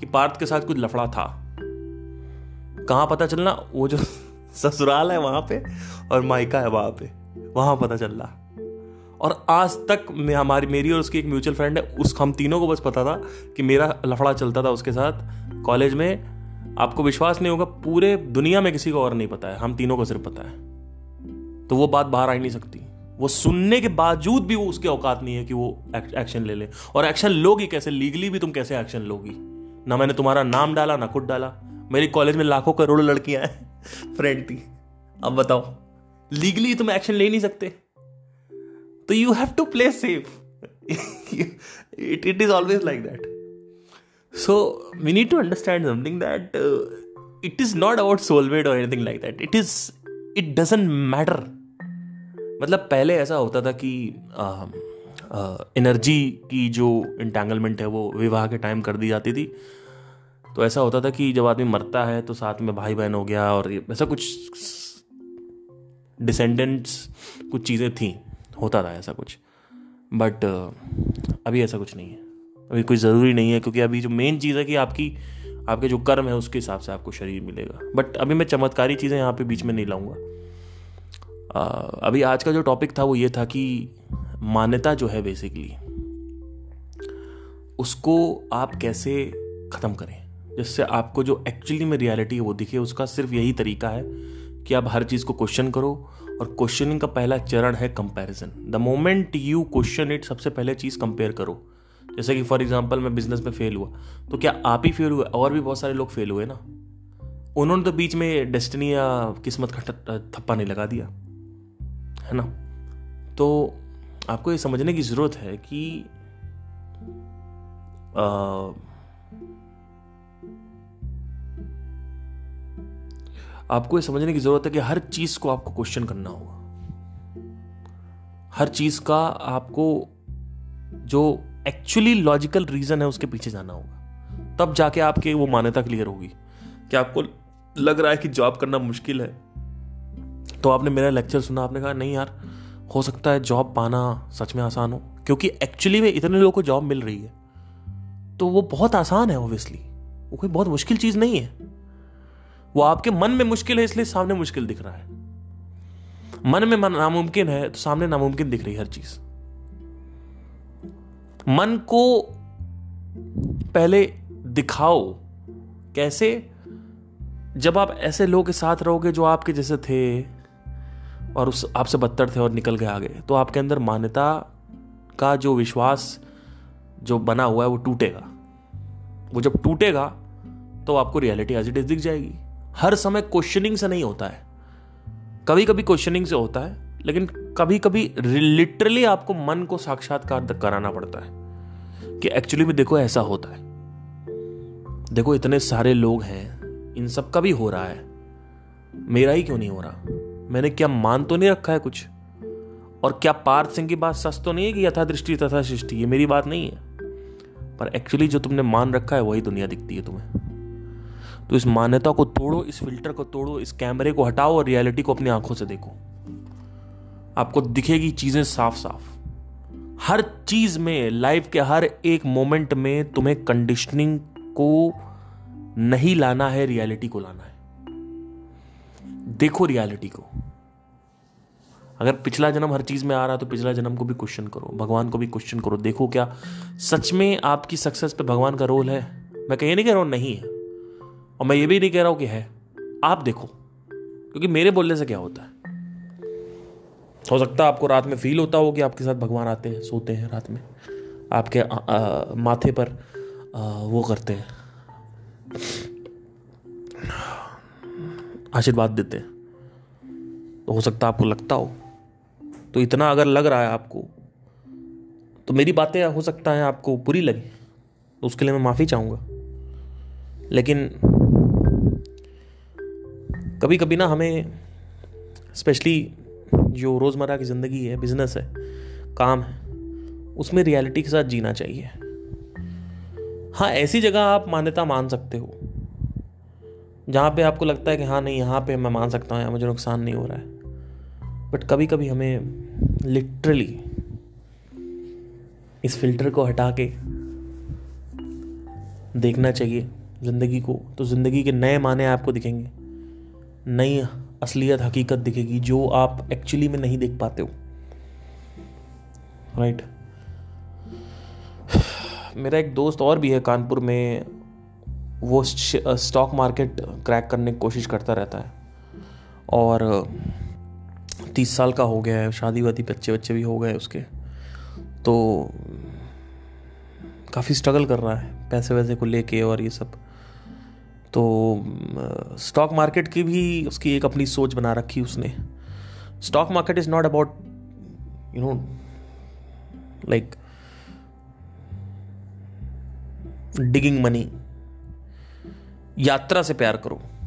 कि पार्थ के साथ कुछ लफड़ा था। कहाँ पता चलना? वो जो ससुराल है वहाँ पे और मायका है वहाँ पे, वहां पता चल रहा। और आज तक मेरी और उसकी एक म्यूचुअल फ्रेंड है, हम तीनों को बस पता था कि मेरा लफड़ा चलता था उसके साथ कॉलेज में। आपको विश्वास नहीं होगा, पूरे दुनिया में किसी को और नहीं पता है, हम तीनों को सिर्फ पता है। तो वो बात बाहर आ ही नहीं सकती, वो सुनने के बावजूद भी वो उसके औकात नहीं है कि वो एक्शन ले ले। और एक्शन लोगी कैसे? लीगली भी तुम कैसे एक्शन लोगी? ना मैंने तुम्हारा नाम डाला ना खुद डाला, मेरी कॉलेज में लाखों करोड़ों लड़कियां हैं, फ्रेंड थी। अब बताओ लीगली तुम एक्शन ले नहीं सकते। तो you have to play safe. It is always like that. So we need to understand something that it is not about soulmate or anything like that. It doesn't matter. मतलब पहले ऐसा होता था कि एनर्जी की जो entanglement है वो विवाह के टाइम कर दी जाती थी. तो ऐसा होता था कि जब आदमी मरता है तो साथ में भाई बहन हो गया और ऐसा कुछ डिसेंडेंट्स कुछ चीज़ें थी, होता था ऐसा कुछ. बट अभी ऐसा कुछ नहीं है, अभी कुछ ज़रूरी नहीं है, क्योंकि अभी जो मेन चीज़ है कि आपके जो कर्म है उसके हिसाब से आपको शरीर मिलेगा. बट अभी मैं चमत्कारी चीज़ें यहाँ पे बीच में नहीं लाऊंगा. अभी आज का जो टॉपिक था वो ये था कि मान्यता जो है बेसिकली उसको आप कैसे ख़त्म करें जिससे आपको जो एक्चुअली में रियलिटी है वो दिखे. उसका सिर्फ यही तरीका है कि आप हर चीज़ को क्वेश्चन करो, और क्वेश्चनिंग का पहला चरण है comparison. The moment you question it, सबसे पहले चीज़ कंपेयर करो. जैसे कि फॉर एग्जांपल मैं बिजनेस में फेल हुआ, तो क्या आप ही फेल हुए? और भी बहुत सारे लोग फेल हुए ना, उन्होंने तो बीच में डेस्टिनी या किस्मत का थप्पा नहीं लगा दिया है ना. तो आपको ये समझने की ज़रूरत है कि आपको ये समझने की ज़रूरत है कि हर चीज़ को आपको क्वेश्चन करना होगा. हर चीज़ का आपको जो एक्चुअली लॉजिकल रीज़न है उसके पीछे जाना होगा, तब जाके आपके वो मान्यता क्लियर होगी. कि आपको लग रहा है कि जॉब करना मुश्किल है, तो आपने मेरा लेक्चर सुना, आपने कहा नहीं यार हो सकता है जॉब पाना सच में आसान हो, क्योंकि एक्चुअली में इतने लोगों को जॉब मिल रही है तो वो बहुत आसान है. ऑब्वियसली वो कोई बहुत मुश्किल चीज़ नहीं है. वो आपके मन में मुश्किल है इसलिए सामने मुश्किल दिख रहा है. मन में नामुमकिन है तो सामने नामुमकिन दिख रही है हर चीज. मन को पहले दिखाओ कैसे, जब आप ऐसे लोगों के साथ रहोगे जो आपके जैसे थे और उस आपसे बदतर थे और निकल के आ गए, तो आपके अंदर मान्यता का जो विश्वास जो बना हुआ है वो टूटेगा. वो जब टूटेगा तो आपको रियलिटी एज इट इज दिख जाएगी. हर समय क्वेश्चनिंग से नहीं होता है, कभी कभी क्वेश्चनिंग से होता है, लेकिन कभी कभी लिटरली आपको मन को साक्षात्कार कराना पड़ता है कि एक्चुअली में देखो ऐसा होता है, देखो इतने सारे लोग हैं, इन सब का भी हो रहा है, मेरा ही क्यों नहीं हो रहा? मैंने क्या मान तो नहीं रखा है कुछ? और क्या पार्थ सिंह की बात सच तो नहीं है कि यथा दृष्टि तथा सृष्टि? ये मेरी बात नहीं है, पर एक्चुअली जो तुमने मान रखा है वही दुनिया दिखती है तुम्हें. तो इस मान्यता को तोड़ो, इस फिल्टर को तोड़ो, इस कैमरे को हटाओ और रियलिटी को अपनी आंखों से देखो. आपको दिखेगी चीजें साफ साफ. हर चीज में, लाइफ के हर एक मोमेंट में तुम्हें कंडीशनिंग को नहीं लाना है, रियलिटी को लाना है. देखो रियलिटी को. अगर पिछला जन्म हर चीज में आ रहा है तो पिछला जन्म को भी क्वेश्चन करो, भगवान को भी क्वेश्चन करो. देखो क्या सच में आपकी सक्सेस पे भगवान का रोल है? मैं कहीं नहीं कह रहा हूं नहीं है, और मैं ये भी नहीं कह रहा हूं कि है. आप देखो, क्योंकि मेरे बोलने से क्या होता है, हो सकता है आपको रात में फील होता हो कि आपके साथ भगवान आते हैं, सोते हैं रात में, आपके माथे पर वो करते हैं, आशीर्वाद देते हैं, तो हो सकता है आपको लगता हो. तो इतना अगर लग रहा है आपको, तो मेरी बातें हो सकता है आपको बुरी लगे, तो उसके लिए मैं माफ़ी चाहूँगा. लेकिन कभी कभी ना हमें, स्पेशली जो रोज़मर्रा की ज़िंदगी है, बिजनेस है, काम है, उसमें रियलिटी के साथ जीना चाहिए. हाँ, ऐसी जगह आप मान्यता मान सकते हो जहाँ पे आपको लगता है कि हाँ नहीं यहाँ पे मैं मान सकता हूँ, यहाँ मुझे नुकसान नहीं हो रहा है. बट कभी कभी हमें लिटरली इस फिल्टर को हटा के देखना चाहिए ज़िंदगी को, तो ज़िंदगी के नए माने आपको दिखेंगे, नई असलियत हकीकत दिखेगी जो आप एक्चुअली में नहीं देख पाते हो. राइट. मेरा एक दोस्त और भी है कानपुर में, वो स्टॉक मार्केट क्रैक करने की कोशिश करता रहता है, और 30 साल का हो गया है, शादी वादी बच्चे बच्चे भी हो गए उसके, तो काफ़ी स्ट्रगल कर रहा है पैसे वैसे को लेके और ये सब. तो स्टॉक मार्केट की भी उसकी एक अपनी सोच बना रखी उसने. Stock market is not about like digging money. यात्रा से प्यार करो.